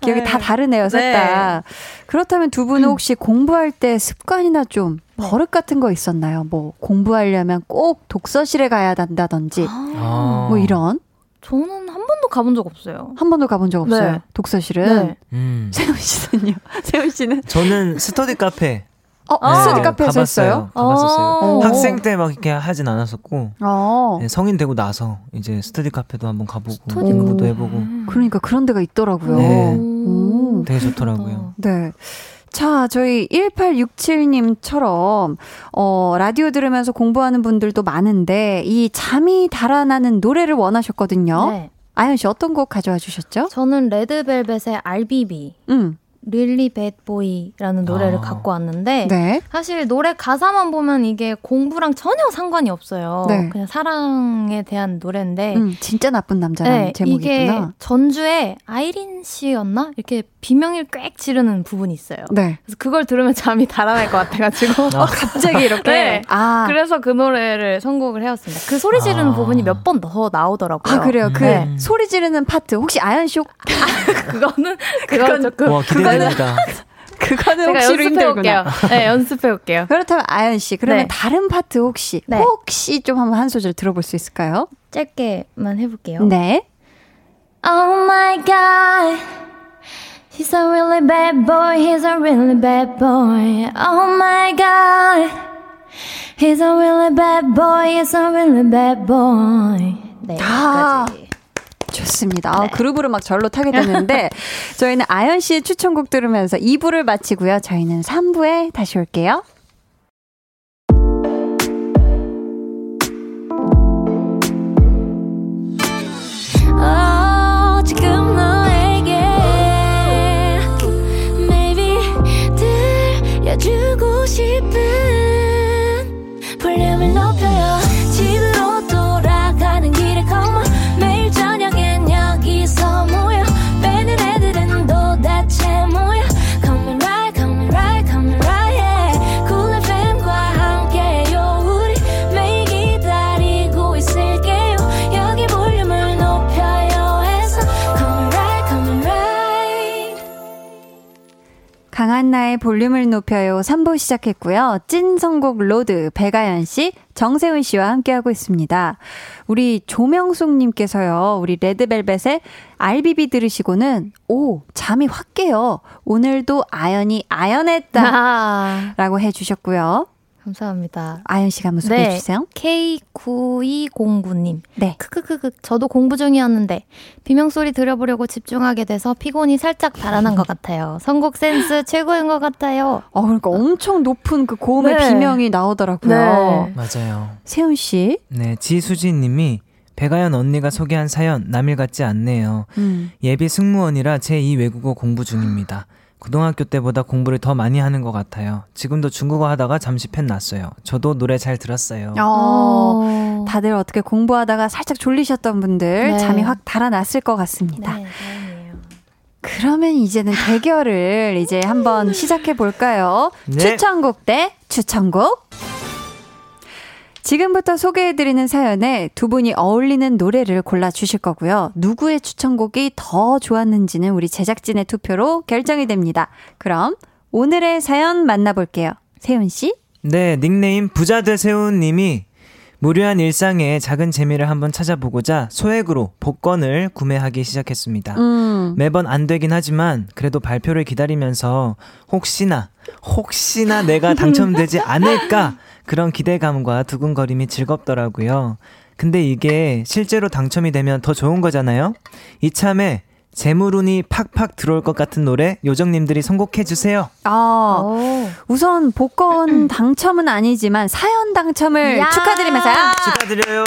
기억이 네. 다 다르네요, 셋 다. 네. 그렇다면 두 분은 혹시 공부할 때 습관이나 좀 버릇 같은 거 있었나요? 뭐 공부하려면 꼭 독서실에 가야 한다든지 아. 뭐 이런. 저는 한 번도 가본 적 없어요. 한 번도 가본 적 없어요. 네. 독서실은. 네. 음. 세훈 씨는요? 세훈 씨는? 저는 스터디 카페. 어, 네, 후디 카페에서 했어요? 가봤었어요. 학생 때 막 이렇게 하진 않았었고, 네, 성인 되고 나서 이제 스터디 카페도 한번 가보고 공부도 해보고. 그러니까 그런 데가 있더라고요. 네. 오. 되게 좋더라고요. 네. 자, 저희 천팔백육십칠님처럼 어, 라디오 들으면서 공부하는 분들도 많은데 이 잠이 달아나는 노래를 원하셨거든요. 네. 아연 씨 어떤 곡 가져와 주셨죠? 저는 레드벨벳의 알비비. 음. 릴리 배드보이라는 노래를 아. 갖고 왔는데 네. 사실 노래 가사만 보면 이게 공부랑 전혀 상관이 없어요. 네. 그냥 사랑에 대한 노래인데 음, 진짜 나쁜 남자라는 네, 제목이구나. 이게 전주에 아이린 씨였나? 이렇게 비명을 꽥 지르는 부분이 있어요. 네. 그래서 그걸 들으면 잠이 달아날 것 같아가지고 아. 어, 갑자기 이렇게 네. 아. 그래서 그 노래를 선곡을 해왔습니다. 그 소리 지르는 아. 부분이 몇 번 더 나오더라고요. 아 그래요? 그 네. 소리 지르는 파트 혹시 아연 씨 혹... 아, 그거는 그건 조금 그건 그거는 제가 연습해올게요. 네, 연습해올게요. 그렇다면 아연 씨, 그러면 네. 다른 파트 혹시 네. 혹시 좀 한번 한 소절 들어볼 수 있을까요? 짧게만 해볼게요. 네. Oh my God, he's a really bad boy. He's a really bad boy. Oh my God, he's a really bad boy. He's a really bad boy. 네, 여기까지. 좋습니다. 네. 아, 그룹으로 막 절로 타게 되는데 저희는 아연 씨의 추천곡 들으면서 이 부를 마치고요. 저희는 삼 부에 다시 올게요. 어, 지금 너에게 maybe 들려주고 싶은 볼륨을 높여요. 집으로 돌아가는 길에 come on. 매일 저녁엔 여기서 모여 빼는 애들은 도대체 뭐야. Coming right, coming right, coming right yeah. Cool 에프엠과 함께요. 우리 매일 기다리고 있을게요. 여기 볼륨을 높여요 해서 Coming right, coming right. 강한나의 볼륨을 높여요 삼 부 시작했고요. 찐 선곡 로드 백아연 씨 정세훈 씨와 함께하고 있습니다. 우리 조명숙님께서요. 우리 레드벨벳의 알비비 들으시고는 오 잠이 확 깨요. 오늘도 아연이 아연했다 라고 해주셨고요. 감사합니다. 아연 씨가 한번 소개해 네. 주세요. 케이 구이공구님. 네. 크크크크. 저도 공부 중이었는데 비명소리 들어보려고 집중하게 돼서 피곤이 살짝 달아난 것 같아요. 선곡 센스 최고인 것 같아요. 아 그러니까 엄청 높은 그 고음의 네. 비명이 나오더라고요. 네. 맞아요. 세훈 씨. 네. 지수진님이 백아연 언니가 소개한 사연 남일 같지 않네요. 음. 예비 승무원이라 제이 외국어 공부 중입니다. 고등학교 때보다 공부를 더 많이 하는 것 같아요. 지금도 중국어 하다가 잠시 펜 났어요. 저도 노래 잘 들었어요. 오, 다들 어떻게 공부하다가 살짝 졸리셨던 분들 네. 잠이 확 달아났을 것 같습니다. 네, 그러면 이제는 대결을 이제 한번 시작해볼까요? 네. 추천곡 대 추천곡. 지금부터 소개해드리는 사연에 두 분이 어울리는 노래를 골라주실 거고요. 누구의 추천곡이 더 좋았는지는 우리 제작진의 투표로 결정이 됩니다. 그럼 오늘의 사연 만나볼게요. 세훈 씨. 네, 닉네임 부자들 세훈 님이 무료한 일상에 작은 재미를 한번 찾아보고자 소액으로 복권을 구매하기 시작했습니다. 음. 매번 안 되긴 하지만 그래도 발표를 기다리면서 혹시나 혹시나 내가 당첨되지 않을까 그런 기대감과 두근거림이 즐겁더라고요. 근데 이게 실제로 당첨이 되면 더 좋은 거잖아요. 이참에 재물운이 팍팍 들어올 것 같은 노래 요정님들이 선곡해주세요. 아, 오. 우선 복권 당첨은 아니지만 사연 당첨을 야. 축하드리면서요. 축하드려요.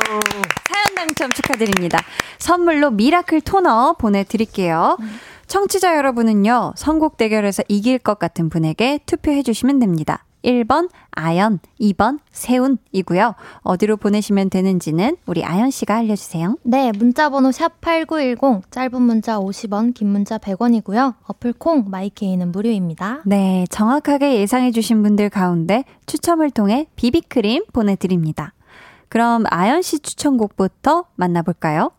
사연 당첨 축하드립니다. 선물로 미라클 토너 보내드릴게요. 청취자 여러분은요. 선곡 대결에서 이길 것 같은 분에게 투표해주시면 됩니다. 일 번 아연, 이 번 세훈이고요. 어디로 보내시면 되는지는 우리 아연 씨가 알려주세요. 네, 문자번호 샵팔구일공, 짧은 문자 오십 원, 긴 문자 백 원이고요. 어플 콩, 마이케이는 무료입니다. 네, 정확하게 예상해 주신 분들 가운데 추첨을 통해 비비크림 보내드립니다. 그럼 아연 씨 추천곡부터 만나볼까요?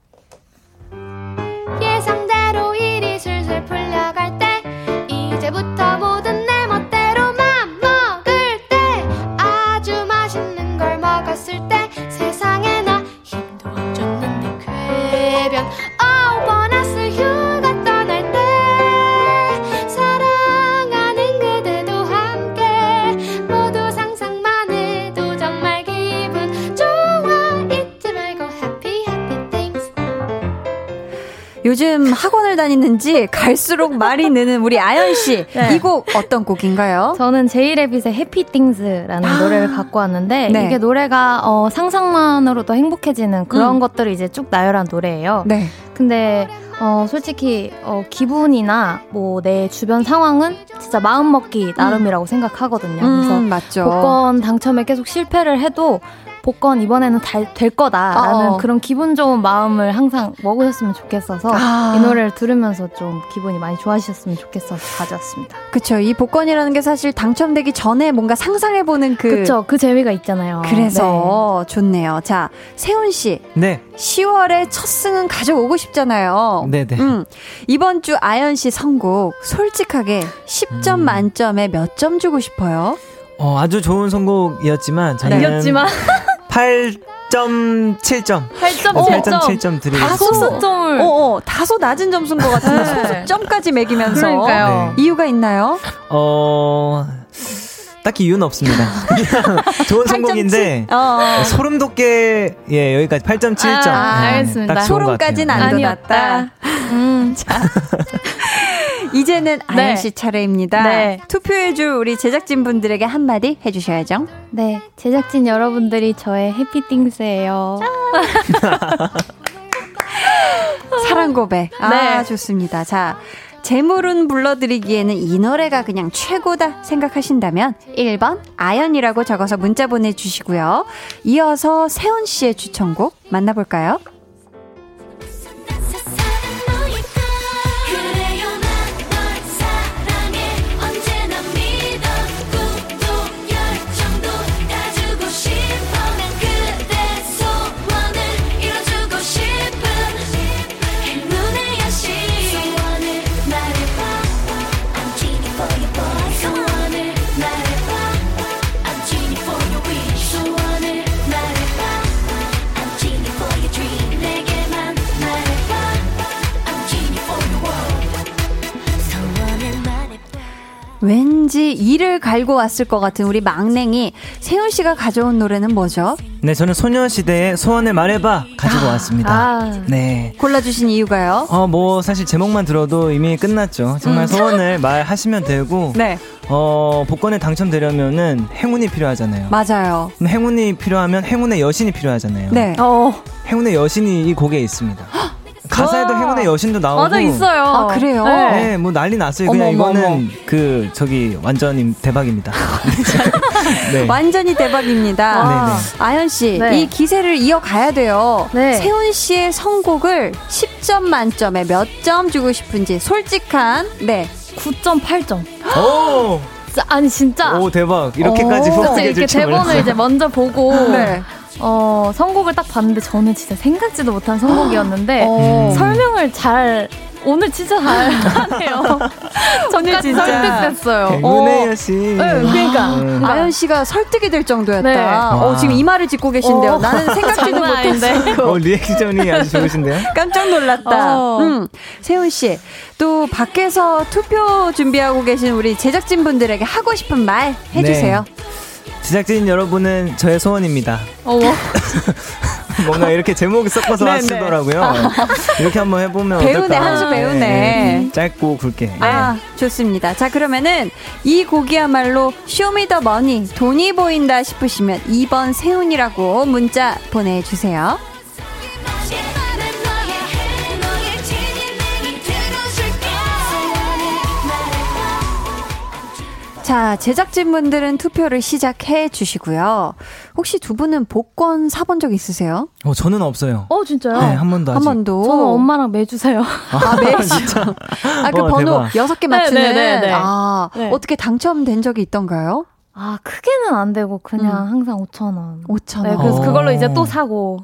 예상대로 일이 술술 풀려갈 때 이제부터 모든 내 멋대로 맘 먹을 때 아주 맛있는 걸 먹었을 때 세상에 나 힘도 안 줬는데 쾌변 오 보너스 휴가 떠날 때 사랑하는 그대도 함께 요즘 학원을 다니는지 갈수록 말이 느는 우리 아연씨. 네. 이 곡 어떤 곡인가요? 저는 제이레빗의 해피 띵스라는 아~ 노래를 갖고 왔는데 네. 이게 노래가 어, 상상만으로도 행복해지는 그런 음. 것들이 이제 쭉 나열한 노래예요. 네. 근데 어, 솔직히 어, 기분이나 뭐 내 주변 상황은 진짜 마음먹기 나름이라고 음. 생각하거든요. 그래서 음, 맞죠. 복권 당첨에 계속 실패를 해도 복권 이번에는 다 될 거다라는 어. 그런 기분 좋은 마음을 항상 먹으셨으면 좋겠어서 아. 이 노래를 들으면서 좀 기분이 많이 좋아지셨으면 좋겠어서 가져왔습니다. 그쵸. 이 복권이라는 게 사실 당첨되기 전에 뭔가 상상해보는 그 그쵸. 그 재미가 있잖아요. 그래서 네. 좋네요. 자, 세훈 씨. 네. 시월에 첫 승은 가져오고 싶잖아요. 네네. 음, 이번 주 아연 씨 선곡 솔직하게 십 점 음. 만점에 몇 점 주고 싶어요? 어, 아주 좋은 선곡이었지만 저는 이었지만 팔 점 칠 점 팔 점 칠 점 드리고 소수점을 어, 어, 다소 낮은 점수인 것 같은데 네. 소수점까지 매기면서 그러니까요. 네. 이유가 있나요? 어... 딱히 이유는 없습니다. 그냥 좋은 선곡인데 어. 소름 돋게 예 여기까지 팔 점 칠 점 아, 네, 알겠습니다. 소름까지는 안 돋았다. 음, 자. 이제는 아연 씨 네. 차례입니다. 네. 투표해줄 우리 제작진분들에게 한마디 해주셔야죠. 네, 제작진 여러분들이 저의 해피띵스예요. 사랑 고백. 아 네. 좋습니다. 자, 재물은 불러드리기에는 이 노래가 그냥 최고다 생각하신다면 일 번 아연이라고 적어서 문자 보내주시고요. 이어서 세훈 씨의 추천곡 만나볼까요? 왠지 이를 갈고 왔을 것 같은 우리 막냉이 세훈 씨가 가져온 노래는 뭐죠? 네, 저는 소녀시대의 소원을 말해봐 가지고 아, 왔습니다. 아, 네. 골라주신 이유가요? 어, 뭐 사실 제목만 들어도 이미 끝났죠. 정말 음. 소원을 말하시면 되고 네. 어, 복권에 당첨되려면은 행운이 필요하잖아요. 맞아요. 그럼 행운이 필요하면 행운의 여신이 필요하잖아요. 네. 어. 행운의 여신이 이 곡에 있습니다. 가사에도 행운의 여신도 나오고 맞아 있어요. 아 그래요? 네, 뭐 난리 났어요. 그냥 어머, 이거는 어머. 그 저기 완전히 대박입니다. 네. 완전히 대박입니다. 아연 씨, 네. 이 기세를 이어가야 돼요. 네. 세훈 씨의 선곡을 십 점 만점에 몇 점 주고 싶은지 솔직한 네 구 점 팔 점. 오, 아니 진짜. 오 대박. 이렇게까지 후하게 이렇게 대본을 이제 먼저 보고. 네. 어, 선곡을 딱 봤는데 저는 진짜 생각지도 못한 선곡이었는데 어. 설명을 잘 오늘 진짜 잘 하네요. 저는 진짜 설득됐어요. 은혜연 씨. 네, 그러니까 아연 씨가 설득이 될 정도였다. 네. 어, 지금 이 말을 짚고 계신데요. 어. 나는 생각지도 못했어요. 어, 리액션이 아주 좋으신데요. 깜짝 놀랐다. 어. 음, 세훈 씨, 또 밖에서 투표 준비하고 계신 우리 제작진분들에게 하고 싶은 말 해주세요. 네. 제작진 여러분은 저의 소원입니다. 뭔가 이렇게 제목이 섞어서 하시더라고요. 아. 이렇게 한번 해보면 배우네, 어떨까. 배우네, 한수 배우네. 네, 네. 짧고 굵게. 아, 네. 좋습니다. 자, 그러면은 이 곡이야말로 쇼미더머니, 돈이 보인다 싶으시면 이 번 세훈이라고 문자 보내주세요. 자, 제작진분들은 투표를 시작해 주시고요. 혹시 두 분은 복권 사본 적 있으세요? 어, 저는 없어요. 어, 진짜요? 네, 한 번도 아직. 한 번도. 저는 엄마랑 매주 사요. 아, 매주? 아, 그 와, 번호 여섯 개 맞추는. 네, 네, 네, 네. 아, 네. 어떻게 당첨된 적이 있던가요? 아, 크게는 안 되고 그냥 음. 항상 오천 원. 오천 원. 네, 그래서 그걸로 이제 또 사고.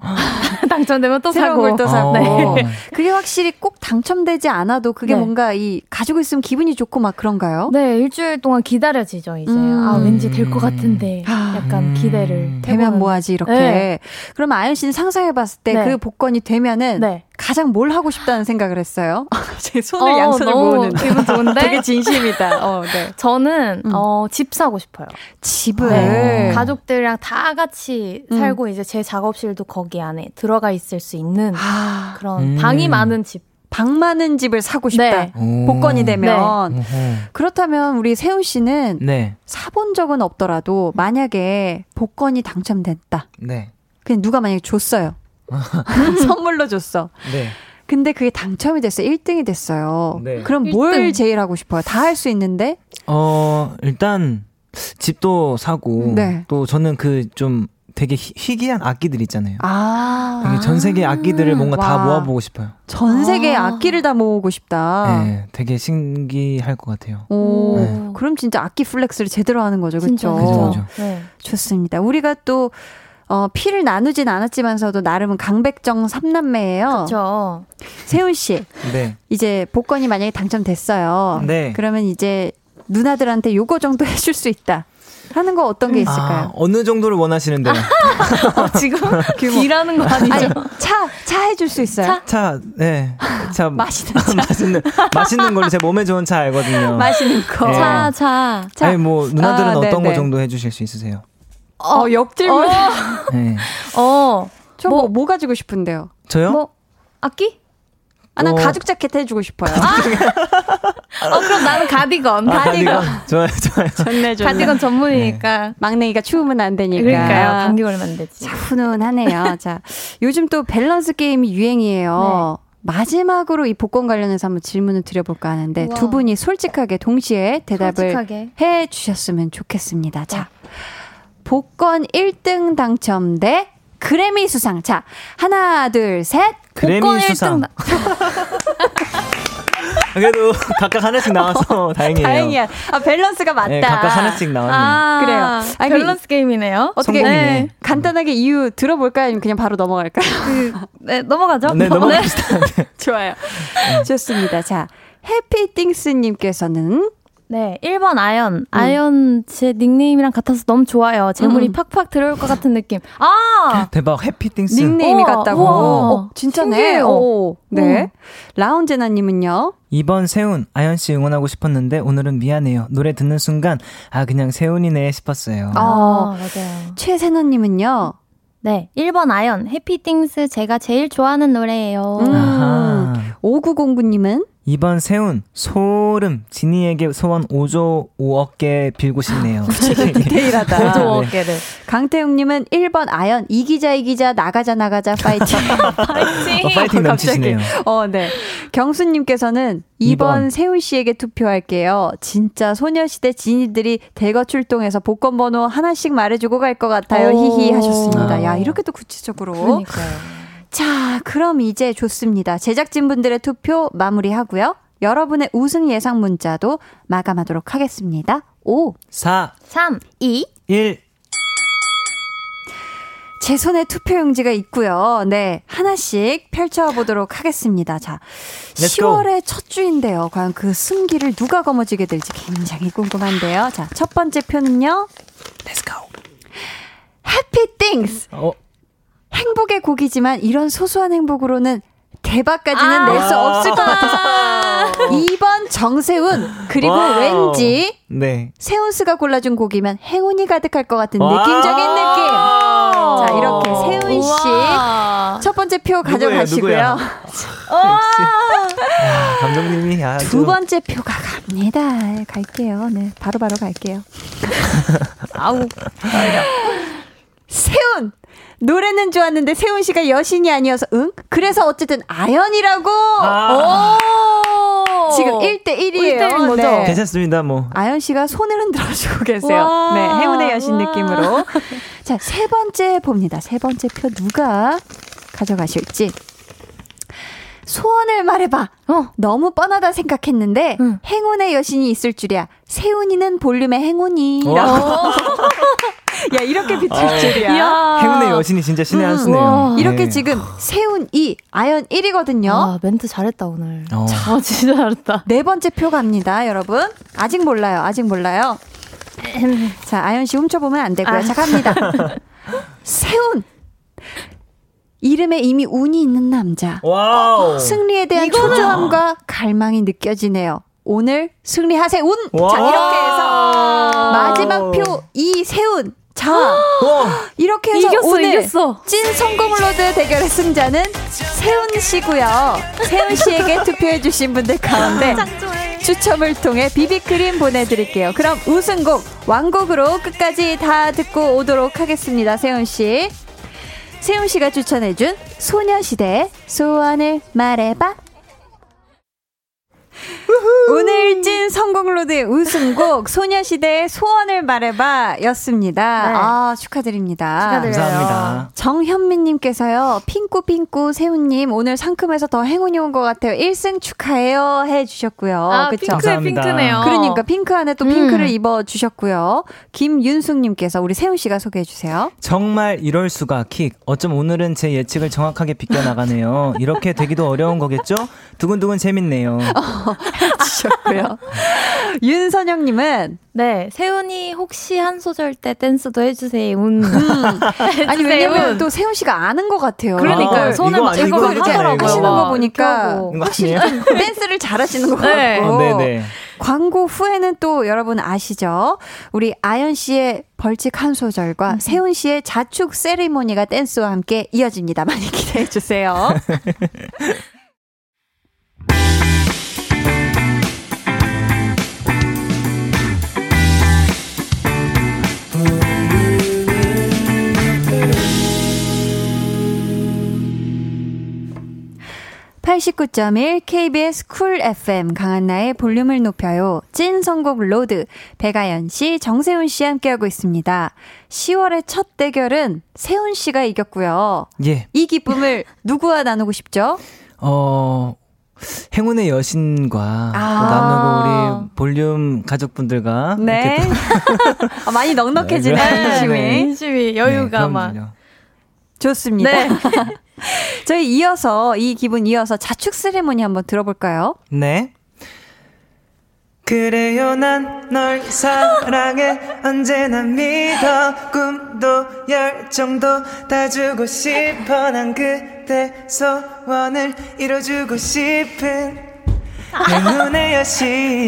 당첨되면 또 사고. 새로운 걸 또 사고. 네. 그게 확실히 꼭 당첨되지 않아도 그게 네. 뭔가 이 가지고 있으면 기분이 좋고 막 그런가요? 네, 일주일 동안 기다려지죠, 이제. 음. 아, 왠지 될 것 같은데. 약간 음. 기대를. 되면 뭐하지, 이렇게. 네. 그럼 아연 씨는 상상해봤을 때 그 네. 복권이 되면은. 네. 가장 뭘 하고 싶다는 생각을 했어요? 제 손을 어, 양손을 모으는 기분 좋은데 되게 진심이다. 어, 네. 저는 음. 어, 집 사고 싶어요. 집을 네. 가족들이랑 다 같이 음. 살고 이제 제 작업실도 거기 안에 들어가 있을 수 있는 아, 그런 음. 방이 많은 집. 방 많은 집을 사고 싶다. 네. 복권이 되면. 네. 그렇다면 우리 세훈 씨는 네. 사본 적은 없더라도 만약에 복권이 당첨됐다. 네. 그냥 누가 만약에 줬어요. 선물로 줬어. 네. 근데 그게 당첨이 됐어요. 일 등이 됐어요. 네. 그럼 뭘 일 등. 제일 하고 싶어요? 다 할 수 있는데? 어, 일단 집도 사고 네. 또 저는 그 좀 되게 희, 희귀한 악기들 있잖아요. 아~ 전 세계 악기들을 뭔가 와. 다 모아보고 싶어요. 전 세계 아~ 악기를 다 모으고 싶다. 네, 되게 신기할 것 같아요. 오, 네. 그럼 진짜 악기 플렉스를 제대로 하는 거죠, 그렇죠? 그렇죠. 네. 좋습니다. 우리가 또 어, 피를 나누진 않았지만서도 나름은 강백정 삼남매예요. 그렇죠. 세훈 씨, 네. 이제 복권이 만약에 당첨됐어요. 네. 그러면 이제 누나들한테 요거 정도 해줄 수 있다. 하는 거 어떤 게 있을까요? 아, 어느 정도를 원하시는데요? 어, 지금 일하는 거 아니죠? 아니, 차, 차 해줄 수 있어요? 차, 차 네, 차 맛있는 차. 맛있는 맛있는 걸로 제 몸에 좋은 차 알거든요. 맛있는 거. 네. 차, 차, 차. 아니 뭐 누나들은 아, 어떤 거 정도 해주실 수 있으세요? 어, 역질문. 어, 네. 어, 저 뭐, 뭐 가지고 싶은데요? 저요? 뭐 악기? 아, 난 어. 가죽 자켓 해주고 싶어요. 아! 어, 그럼 나는 가디건. 아, 가디건. 가디건. 좋아요, 좋아요. 좋네, 좋네. 가디건 전문이니까. 네. 막내기가 추우면 안 되니까. 그러니까요. 감기 걸리면 안 되지. 자, 훈훈하네요. 자, 요즘 또 밸런스 게임이 유행이에요. 네. 마지막으로 이 복권 관련해서 한번 질문을 드려볼까 하는데 우와. 두 분이 솔직하게 동시에 대답을 솔직하게. 해 주셨으면 좋겠습니다. 자, 복권 일 등 당첨 대 그래미 수상. 자, 하나, 둘, 셋. 그래미 수상. 나... 그래도 각각 하나씩 나와서 어, 다행이에요. 다행이야. 아, 밸런스가 맞다. 네, 각각 하나씩 나왔네요. 아, 그래요. 아니, 밸런스 게임이네요. 어떻게 네. 간단하게 이유 들어볼까요? 아니면 그냥 바로 넘어갈까요? 그, 네, 넘어가죠. 네, 넘어갑시다. 네. 좋아요. 네. 좋습니다. 자, 해피띵스님께서는 네, 일 번 아연. 음. 아연 제 닉네임이랑 같아서 너무 좋아요. 재물이 음. 팍팍 들어올 것 같은 느낌. 아! 대박, 해피띵스. 닉네임이 우와, 같다고. 우와. 어, 진짜네. 어. 네. 음. 라운제나님은요? 이 번 세훈. 아연씨 응원하고 싶었는데 오늘은 미안해요. 노래 듣는 순간, 아, 그냥 세훈이네 싶었어요. 아, 아 맞아요. 최세나님은요? 네, 일 번 아연. 해피띵스 제가 제일 좋아하는 노래예요. 음. 오구공구님은? 이번 세훈, 소름, 진이에게 소원 오조 오억 개 빌고 싶네요. 디테일하다. 오조 오억 개를. 네. 강태웅님은 일 번 아연, 이 기자, 이 기자, 나가자, 나가자, 파이팅. 파이팅. 어, 파이팅 넘치시네요. 어, 네. 경수님께서는 이 번, 이 번 세훈 씨에게 투표할게요. 진짜 소녀시대 진이들이 대거 출동해서 복권 번호 하나씩 말해주고 갈 것 같아요. 히히 하셨습니다. 아. 야, 이렇게 또 구체적으로. 그러니까요. 자, 그럼 이제 좋습니다. 제작진분들의 투표 마무리하고요. 여러분의 우승 예상 문자도 마감하도록 하겠습니다. 오, 사, 삼, 이, 일. 제 손에 투표용지가 있고요. 네, 하나씩 펼쳐보도록 하겠습니다. 자, 시월의 첫 주인데요. 과연 그 승기를 누가 거머쥐게 될지 굉장히 궁금한데요. 자, 첫 번째 표는요. Let's go. Happy things. 어. 행복의 곡이지만 이런 소소한 행복으로는 대박까지는 아~ 낼 수 없을 것 같아서 이 번 정세훈. 그리고 왠지 네. 세훈스가 골라준 곡이면 행운이 가득할 것 같은 느낌적인 느낌. 자, 이렇게 세훈 씨 첫 번째 표 가져가시고요. 감독님이 두 번째 표가 갑니다. 갈게요. 네, 바로바로 바로 갈게요. 아우. 세훈. 노래는 좋았는데 세훈 씨가 여신이 아니어서 응? 그래서 어쨌든 아연이라고. 아~ 오~ 지금 일 대일이에요. 일 대일 네. 괜찮습니다. 뭐 아연 씨가 손을 흔들어주고 계세요. 네, 행운의 여신 느낌으로. 자, 세 번째 봅니다. 세 번째 표 누가 가져가실지. 소원을 말해봐. 어. 너무 뻔하다 생각했는데 응. 행운의 여신이 있을 줄이야. 세훈이는 볼륨의 행운이라고. 야, 이렇게 비칠 아, 줄이야. 이야. 행운의 여신이 진짜 신의 한 수네요. 음, 이렇게 네. 지금 세운 이, 아연 일이거든요. 아, 멘트 잘했다 오늘. 어. 자, 진짜 잘했다. 네 번째 표 갑니다, 여러분. 아직 몰라요, 아직 몰라요. 자, 아연 씨 훔쳐보면 안 되고요. 아. 자, 갑니다. 세운. 이름에 이미 운이 있는 남자. 와우. 승리에 대한 초조함과 갈망이 느껴지네요. 오늘 승리하세운. 자, 이렇게 해서 마지막 표 이세운. 자, 이렇게 해서 이겼어, 오늘 이겼어. 찐 성공로드 대결의 승자는 세훈 씨고요. 세훈 씨에게 투표해주신 분들 가운데 추첨을 통해 비비크림 보내드릴게요. 그럼 우승곡 완곡으로 끝까지 다 듣고 오도록 하겠습니다. 세훈 씨. 세훈 씨가 추천해준 소녀시대 소원을 말해봐. 오늘 찐 성공로드의 우승곡 소녀시대의 소원을 말해봐 였습니다. 네. 아, 축하드립니다. 축하드려요. 감사합니다. 정현미님께서요, 핑꾸핑꾸 세훈님 오늘 상큼해서 더 행운이 온 것 같아요. 일 승 축하해요 해주셨고요. 아, 핑크에 핑크네요. 그러니까 핑크 안에 또 핑크를 음. 입어주셨고요. 김윤숙님께서 우리 세훈씨가 소개해주세요. 정말 이럴 수가 킥. 어쩜 오늘은 제 예측을 정확하게 비껴나가네요. 이렇게 되기도 어려운 거겠죠? 두근두근 재밌네요. 해주셨고요. 윤선영님은 네, 세훈이 혹시 한 소절 때 댄스도 해주세요. 음. 아니 왜냐면 또 세훈 씨가 아는 것 같아요. 그러니까 아, 손을 막 이렇게 하시는 거 보니까 확실히 댄스를 잘하시는 것 같고. 네. 어, 네네. 광고 후에는 또 여러분 아시죠? 우리 아연 씨의 벌칙 한 소절과 음. 세훈 씨의 자축 세리머니가 댄스와 함께 이어집니다. 많이 기대해 주세요. 팔십구 점 일 케이비에스 쿨 에프엠 강한나의 볼륨을 높여요. 찐 선곡 로드 백아연 씨, 정세훈 씨 함께하고 있습니다. 시월의 첫 대결은 세훈 씨가 이겼고요. 예. 이 기쁨을 누구와 나누고 싶죠? 어, 행운의 여신과 아~ 나누고 우리 볼륨 가족분들과 네. 아, 많이 넉넉해지네. 네, 인심이 여유가 네, 막 좋습니다. 네. 저희 이어서 이 기분 이어서 자축 세레모니 한번 들어볼까요? 네. 그래요 난 널 사랑해 언제나 믿어 꿈도 열정도 다 주고 싶어 난 그대 소원을 이뤄주고 싶은 내 눈의 여신.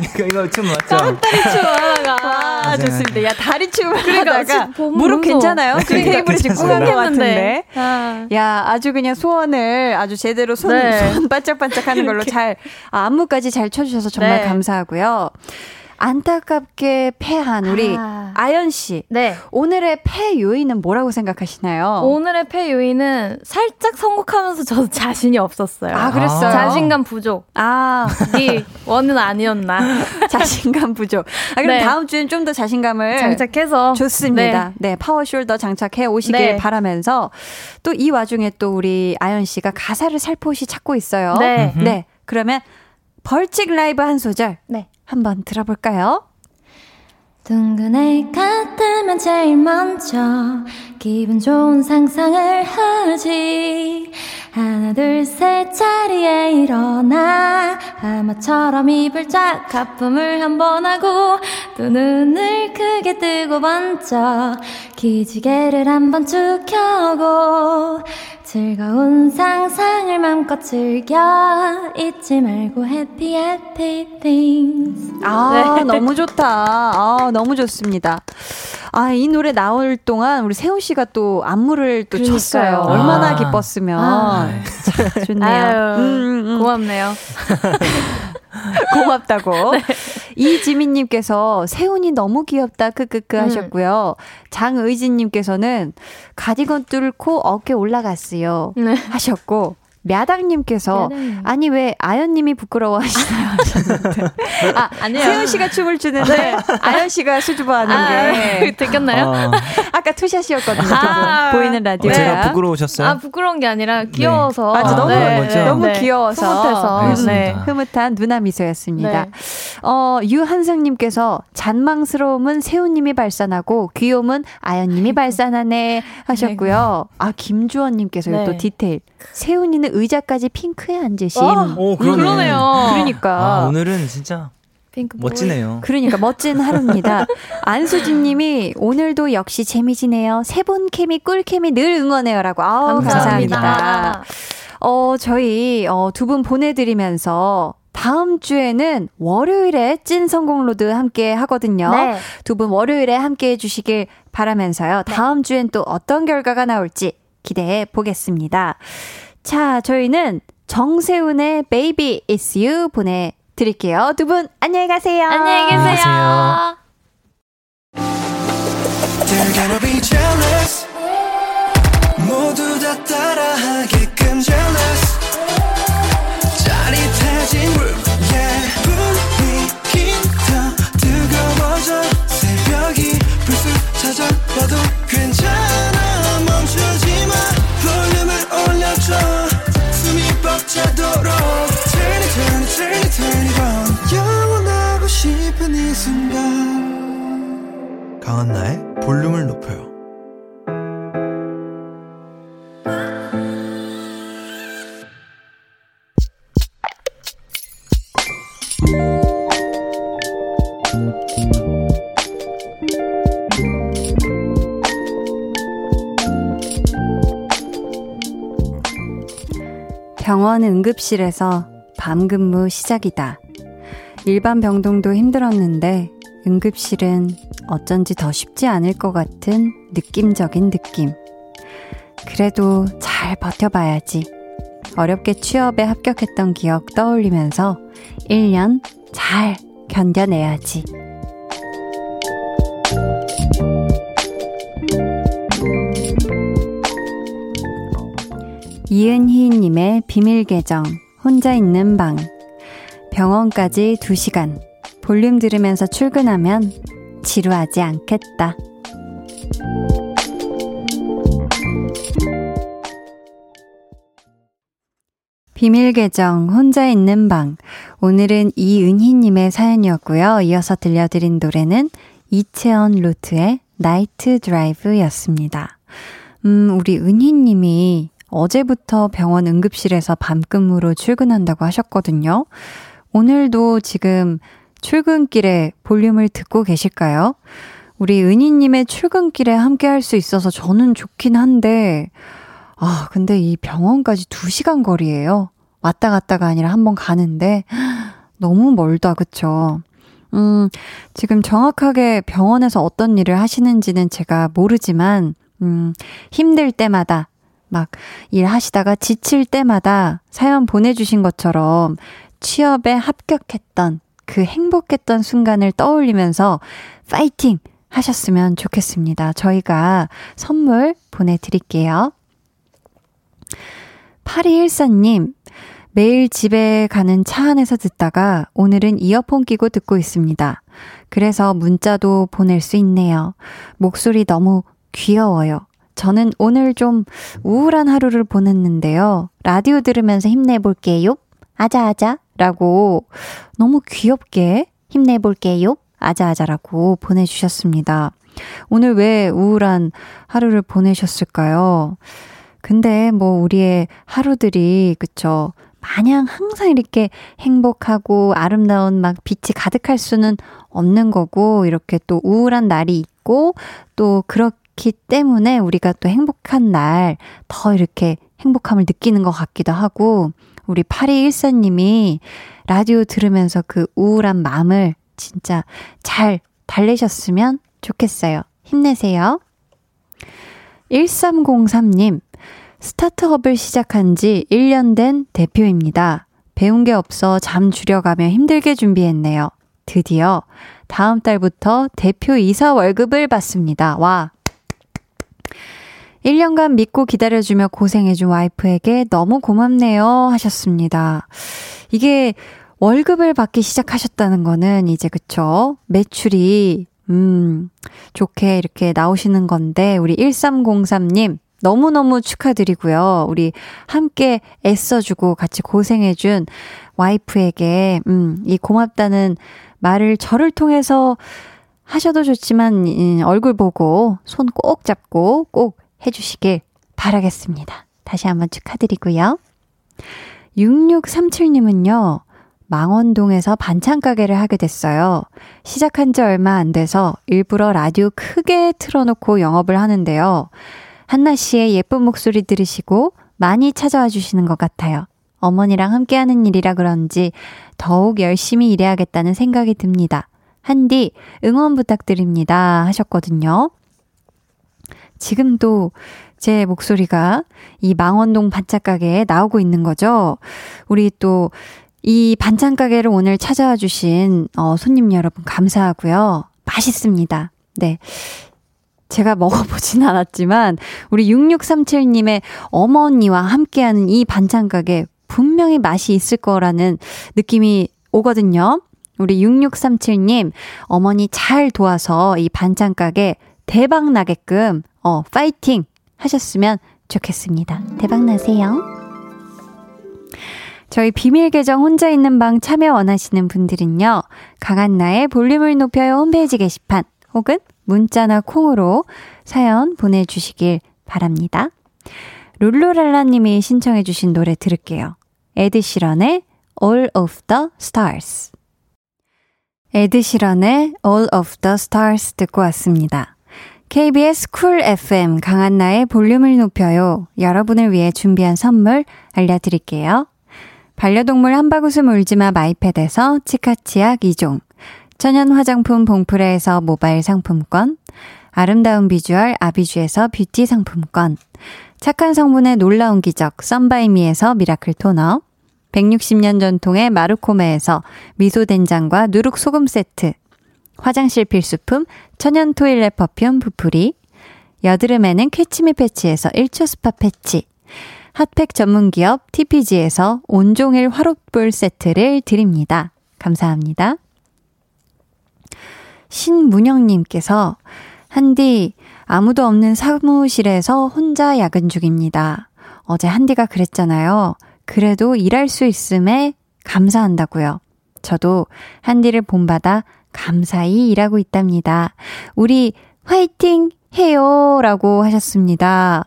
이거, 이거 춤 맞죠? 다리춤. 아, 좋습니다. 야, 다리춤. 그러니까, 무릎 괜찮아요? 지금 테이블에 지금 꾸민 것 같은데. 아. 야, 아주 그냥 소원을 아주 제대로 손, 네. 손 반짝반짝 하는 걸로 잘, 아, 안무까지 잘 쳐주셔서 정말 네. 감사하고요. 안타깝게 패한 우리 아. 아연씨. 네. 오늘의 패 요인은 뭐라고 생각하시나요? 오늘의 패 요인은 살짝 선곡하면서 저도 자신이 없었어요. 아, 그랬어요? 아. 자신감 부족. 아. 이 원은 아니었나. 자신감 부족. 아, 그럼 네. 다음 주엔 좀 더 자신감을 장착해서. 좋습니다. 네. 네. 파워숄더 장착해 오시길 네. 바라면서 또 이 와중에 또 우리 아연씨가 가사를 살포시 찾고 있어요. 네. 네. 그러면 벌칙 라이브 한 소절. 네. 한번 들어볼까요? 둥근 애 같으면 제일 먼저 기분 좋은 상상을 하지 하나 둘 셋 자리에 일어나 하마처럼 입을 쫙 가품을 한번 하고 두 눈을 크게 뜨고 번쩍 기지개를 한번 쭉 켜고 즐거운 상상을 마음껏 즐겨 잊지 말고 happy happy things. 아 네. 너무 좋다. 아 너무 좋습니다. 아 이 노래 나올 동안 우리 세훈 씨가 또 안무를 또 그러니까요. 쳤어요. 아. 얼마나 기뻤으면. 아. 좋네요. 아유, 음, 음. 고맙네요. 고맙다고. 네. 이지민님께서 세훈이 너무 귀엽다 크크크 음. 하셨고요. 장의진님께서는 가디건 뚫고 어깨 올라갔어요 네. 하셨고 야당님께서 야당. 아니 왜 아연님이 부끄러워하시나요 하셨는데 아, 아니요. 세훈 씨가 춤을 추는데 아연 씨가 수줍어하는 아, 게 들켰나요? 아. 아까 투샷이었거든요. 아. 보이는 라디오 어, 제가 부끄러우셨어요? 아 부끄러운 게 아니라 귀여워서 네. 맞아, 아, 너무, 네, 네, 너무 네. 귀여워서 흐뭇해서 네. 흐뭇한 누나 미소였습니다. 네. 어, 유한승님께서 잔망스러움은 세훈님이 발산하고 귀여움은 아연님이 발산하네 하셨고요. 아 김주원님께서 네. 또 디테일 세훈이는 의자까지 핑크에 앉으신. 아, 오, 그러네. 그러네요. 그러니까. 아, 오늘은 진짜 멋지네요. 그러니까 멋진 하루입니다. 안수진님이 오늘도 역시 재미지네요. 세 분 케미 꿀케미 늘 응원해요라고. 아우 감사합니다. 감사합니다. 어 저희 어, 두 분 보내드리면서. 다음 주에는 월요일에 찐 성공로드 함께 하거든요. 네. 두 분 월요일에 함께 해주시길 바라면서요. 다음 네. 주엔 또 어떤 결과가 나올지 기대해 보겠습니다. 자, 저희는 정세훈의 Baby It's You 보내드릴게요. 두 분 안녕히 가세요. 안녕히 계세요. They're gonna be jealous. 모두 다 따라하게끔 jealous. 짜릿해진 room, yeah. 분위기 더 뜨거워져. 새벽이 불쑥 찾아와도 괜찮아. 멈추지 마. 볼륨을 올려줘. 숨이 벅차도록. Turn it, turn it, turn it, turn it on. 영원하고 싶은 이 순간. 강한나의 볼륨을 높여요. 병원 응급실에서 밤 근무 시작이다. 일반 병동도 힘들었는데 응급실은 어쩐지 더 쉽지 않을 것 같은 느낌적인 느낌. 그래도 잘 버텨봐야지. 어렵게 취업에 합격했던 기억 떠올리면서 일 년 잘 견뎌내야지. 이은희님의 비밀계정 혼자 있는 방. 병원까지 두 시간. 볼륨 들으면서 출근하면 지루하지 않겠다. 비밀 계정 혼자 있는 방. 오늘은 이은희님의 사연이었고요. 이어서 들려드린 노래는 이채원 루트의 나이트 드라이브였습니다. 음, 우리 은희님이 어제부터 병원 응급실에서 밤근무로 출근한다고 하셨거든요. 오늘도 지금 출근길에 볼륨을 듣고 계실까요? 우리 은희님의 출근길에 함께 할 수 있어서 저는 좋긴 한데, 아, 근데 이 병원까지 두 시간 거리예요. 왔다 갔다가 아니라 한번 가는데 너무 멀다, 그쵸? 음, 지금 정확하게 병원에서 어떤 일을 하시는지는 제가 모르지만, 음, 힘들 때마다 막 일하시다가 지칠 때마다 사연 보내주신 것처럼 취업에 합격했던 그 행복했던 순간을 떠올리면서 파이팅 하셨으면 좋겠습니다. 저희가 선물 보내드릴게요. 팔이일사 님, 매일 집에 가는 차 안에서 듣다가 오늘은 이어폰 끼고 듣고 있습니다. 그래서 문자도 보낼 수 있네요. 목소리 너무 귀여워요. 저는 오늘 좀 우울한 하루를 보냈는데요. 라디오 들으면서 힘내볼게요. 아자아자. 라고 너무 귀엽게 힘내볼게요. 아자아자라고 보내주셨습니다. 오늘 왜 우울한 하루를 보내셨을까요? 근데 뭐 우리의 하루들이 그쵸? 마냥 항상 이렇게 행복하고 아름다운 막 빛이 가득할 수는 없는 거고 이렇게 또 우울한 날이 있고 또 그렇기 때문에 우리가 또 행복한 날 더 이렇게 행복함을 느끼는 것 같기도 하고 우리 팔이일사 님이 라디오 들으면서 그 우울한 마음을 진짜 잘 달래셨으면 좋겠어요. 힘내세요. 일삼공삼 님, 스타트업을 시작한 지 일 년 된 대표입니다. 배운 게 없어 잠 줄여가며 힘들게 준비했네요. 드디어 다음 달부터 대표 이사 월급을 받습니다. 와! 일 년간 믿고 기다려주며 고생해준 와이프에게 너무 고맙네요 하셨습니다. 이게 월급을 받기 시작하셨다는 거는 이제 그쵸? 매출이 음 좋게 이렇게 나오시는 건데 우리 일삼공삼 님 너무너무 축하드리고요. 우리 함께 애써주고 같이 고생해준 와이프에게 음, 이 고맙다는 말을 저를 통해서 하셔도 좋지만 음, 얼굴 보고 손 꼭 잡고 꼭 해주시길 바라겠습니다. 다시 한번 축하드리고요. 육육삼칠 님은요. 망원동에서 반찬 가게를 하게 됐어요. 시작한 지 얼마 안 돼서 일부러 라디오 크게 틀어놓고 영업을 하는데요. 한나 씨의 예쁜 목소리 들으시고 많이 찾아와 주시는 것 같아요. 어머니랑 함께하는 일이라 그런지 더욱 열심히 일해야겠다는 생각이 듭니다. 한디 응원 부탁드립니다 하셨거든요. 지금도 제 목소리가 이 망원동 반찬가게에 나오고 있는 거죠. 우리 또 이 반찬가게를 오늘 찾아와 주신 어, 손님 여러분 감사하고요. 맛있습니다. 네, 제가 먹어보진 않았지만 우리 육육삼칠님의 어머니와 함께하는 이 반찬가게 분명히 맛이 있을 거라는 느낌이 오거든요. 우리 육육삼칠님 어머니 잘 도와서 이 반찬가게 대박 나게끔 어, 파이팅 하셨으면 좋겠습니다. 대박 나세요. 저희 비밀 계정 혼자 있는 방 참여 원하시는 분들은요. 강한나의 볼륨을 높여요 홈페이지 게시판 혹은 문자나 콩으로 사연 보내주시길 바랍니다. 룰루랄라님이 신청해 주신 노래 들을게요. 에드시런의 All of the Stars. 에드시런의 All of the Stars 듣고 왔습니다. 케이비에스 쿨 에프엠 강한나의 볼륨을 높여요. 여러분을 위해 준비한 선물 알려드릴게요. 반려동물 함바구음 울지마 마이패드에서 치카치약 이 종, 천연 화장품 봉프레에서 모바일 상품권, 아름다운 비주얼 아비주에서 뷰티 상품권, 착한 성분의 놀라운 기적 썬바이미에서 미라클 토너, 백육십 년 전통의 마루코메에서 미소된장과 누룩소금 세트, 화장실 필수품 천연 토일렛 퍼퓸 부풀이, 여드름에는 캐치미 패치에서 일 초 스파 패치, 핫팩 전문기업 티피지에서 온종일 화롯불 세트를 드립니다. 감사합니다. 신문영님께서 한디 아무도 없는 사무실에서 혼자 야근 중입니다. 어제 한디가 그랬잖아요. 그래도 일할 수 있음에 감사한다고요. 저도 한디를 본받아 감사히 일하고 있답니다. 우리 화이팅 해요 라고 하셨습니다.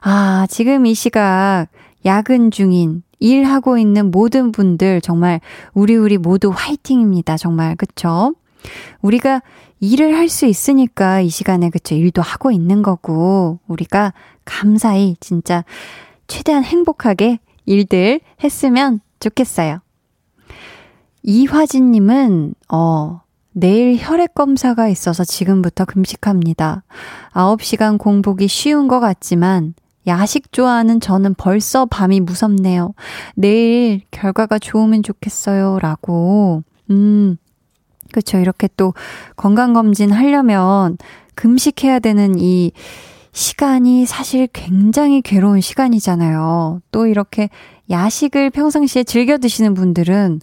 아, 지금 이 시각 야근 중인 일하고 있는 모든 분들 정말 우리 우리 모두 화이팅입니다. 정말 그쵸? 우리가 일을 할 수 있으니까 이 시간에 그쵸 일도 하고 있는 거고 우리가 감사히 진짜 최대한 행복하게 일들 했으면 좋겠어요. 이화진님은 어 내일 혈액 검사가 있어서 지금부터 금식합니다. 아홉 시간 공복이 쉬운 것 같지만 야식 좋아하는 저는 벌써 밤이 무섭네요. 내일 결과가 좋으면 좋겠어요 라고. 음 그렇죠. 이렇게 또 건강검진 하려면 금식해야 되는 이 시간이 사실 굉장히 괴로운 시간이잖아요. 또 이렇게 야식을 평상시에 즐겨 드시는 분들은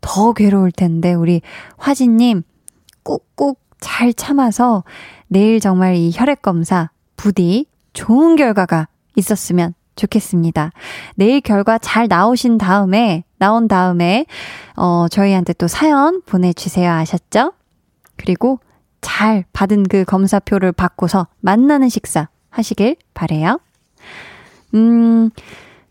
더 괴로울 텐데 우리 화진님 꾹꾹 잘 참아서 내일 정말 이 혈액검사 부디 좋은 결과가 있었으면 좋겠습니다. 내일 결과 잘 나오신 다음에 나온 다음에 어, 저희한테 또 사연 보내주세요 아셨죠? 그리고 잘 받은 그 검사표를 받고서 만나는 식사 하시길 바래요. 음,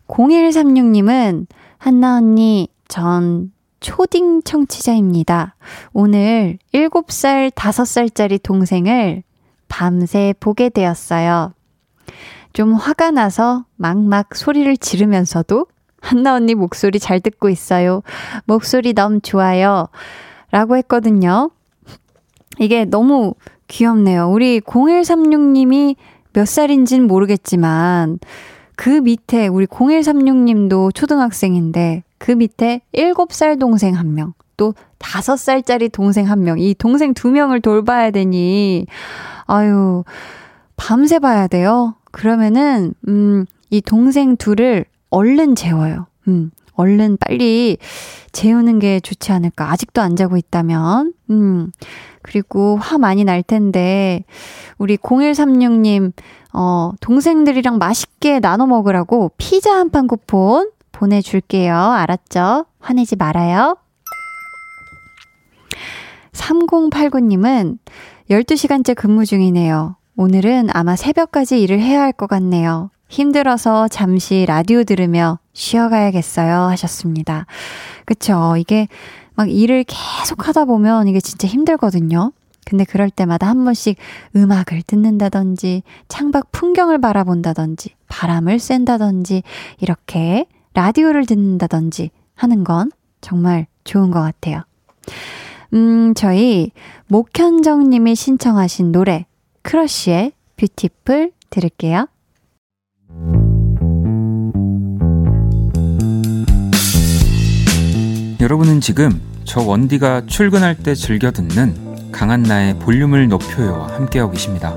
공일삼육님은 한나 언니 전 초딩 청취자입니다. 오늘 일곱 살, 다섯 살짜리 동생을 밤새 보게 되었어요. 좀 화가 나서 막막 소리를 지르면서도 한나 언니 목소리 잘 듣고 있어요. 목소리 너무 좋아요. 라고 했거든요. 이게 너무 귀엽네요. 우리 공일삼육님이 몇 살인지는 모르겠지만 그 밑에 우리 공일삼육님도 초등학생인데 그 밑에 일곱 살 동생 한 명, 또 다섯 살짜리 동생 한 명, 이 동생 두 명을 돌봐야 되니 아유 밤새 봐야 돼요. 그러면은 음, 이 동생 둘을 얼른 재워요. 음, 얼른 빨리 재우는 게 좋지 않을까. 아직도 안 자고 있다면. 음, 그리고 화 많이 날 텐데 우리 공일삼육님 어, 동생들이랑 맛있게 나눠 먹으라고 피자 한 판 쿠폰 보내줄게요. 알았죠? 화내지 말아요. 삼공팔구님은 열두 시간째 근무 중이네요. 오늘은 아마 새벽까지 일을 해야 할 것 같네요. 힘들어서 잠시 라디오 들으며 쉬어가야겠어요 하셨습니다. 그쵸? 이게 막 일을 계속 하다 보면 이게 진짜 힘들거든요. 근데 그럴 때마다 한 번씩 음악을 듣는다든지 창밖 풍경을 바라본다든지 바람을 쐰다든지 이렇게 라디오를 듣는다든지 하는 건 정말 좋은 것 같아요. 음, 저희 목현정님이 신청하신 노래 크러쉬의 뷰티풀 들을게요. 여러분은 지금 저 원디가 출근할 때 즐겨 듣는 강한나의 볼륨을 높여요와 함께하고 계십니다.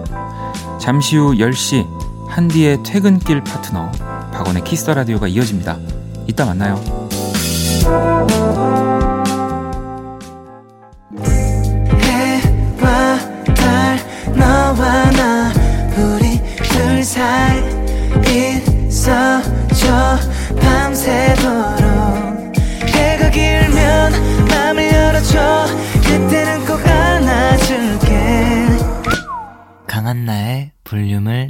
잠시 후 열 시 한디의 퇴근길 파트너 박원의 키스더라디오가 이어집니다. 이따 만나요. 해와 달 너와 나 우리 둘 사이 있어줘 밤새도록 해가 길면 마음을 열어줘 그때는 꼭 안아줄게 강한나의 볼륨을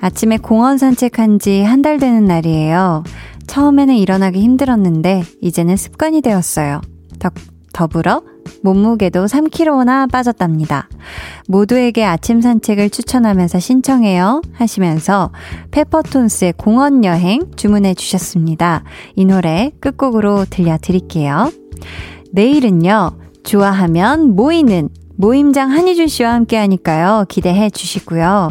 아침에 공원 산책한 지 한 달 되는 날이에요. 처음에는 일어나기 힘들었는데 이제는 습관이 되었어요. 더, 더불어 몸무게도 삼 킬로그램나 빠졌답니다. 모두에게 아침 산책을 추천하면서 신청해요 하시면서 페퍼톤스의 공원여행 주문해 주셨습니다. 이 노래 끝곡으로 들려드릴게요. 내일은요, 좋아하면 모이는 모임장 한희준 씨와 함께 하니까요. 기대해 주시고요.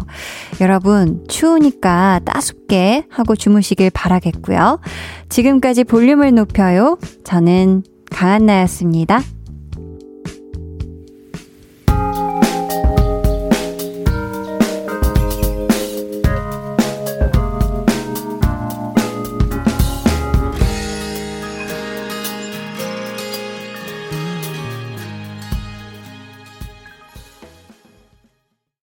여러분, 추우니까 따숩게 하고 주무시길 바라겠고요. 지금까지 볼륨을 높여요. 저는 강한나였습니다.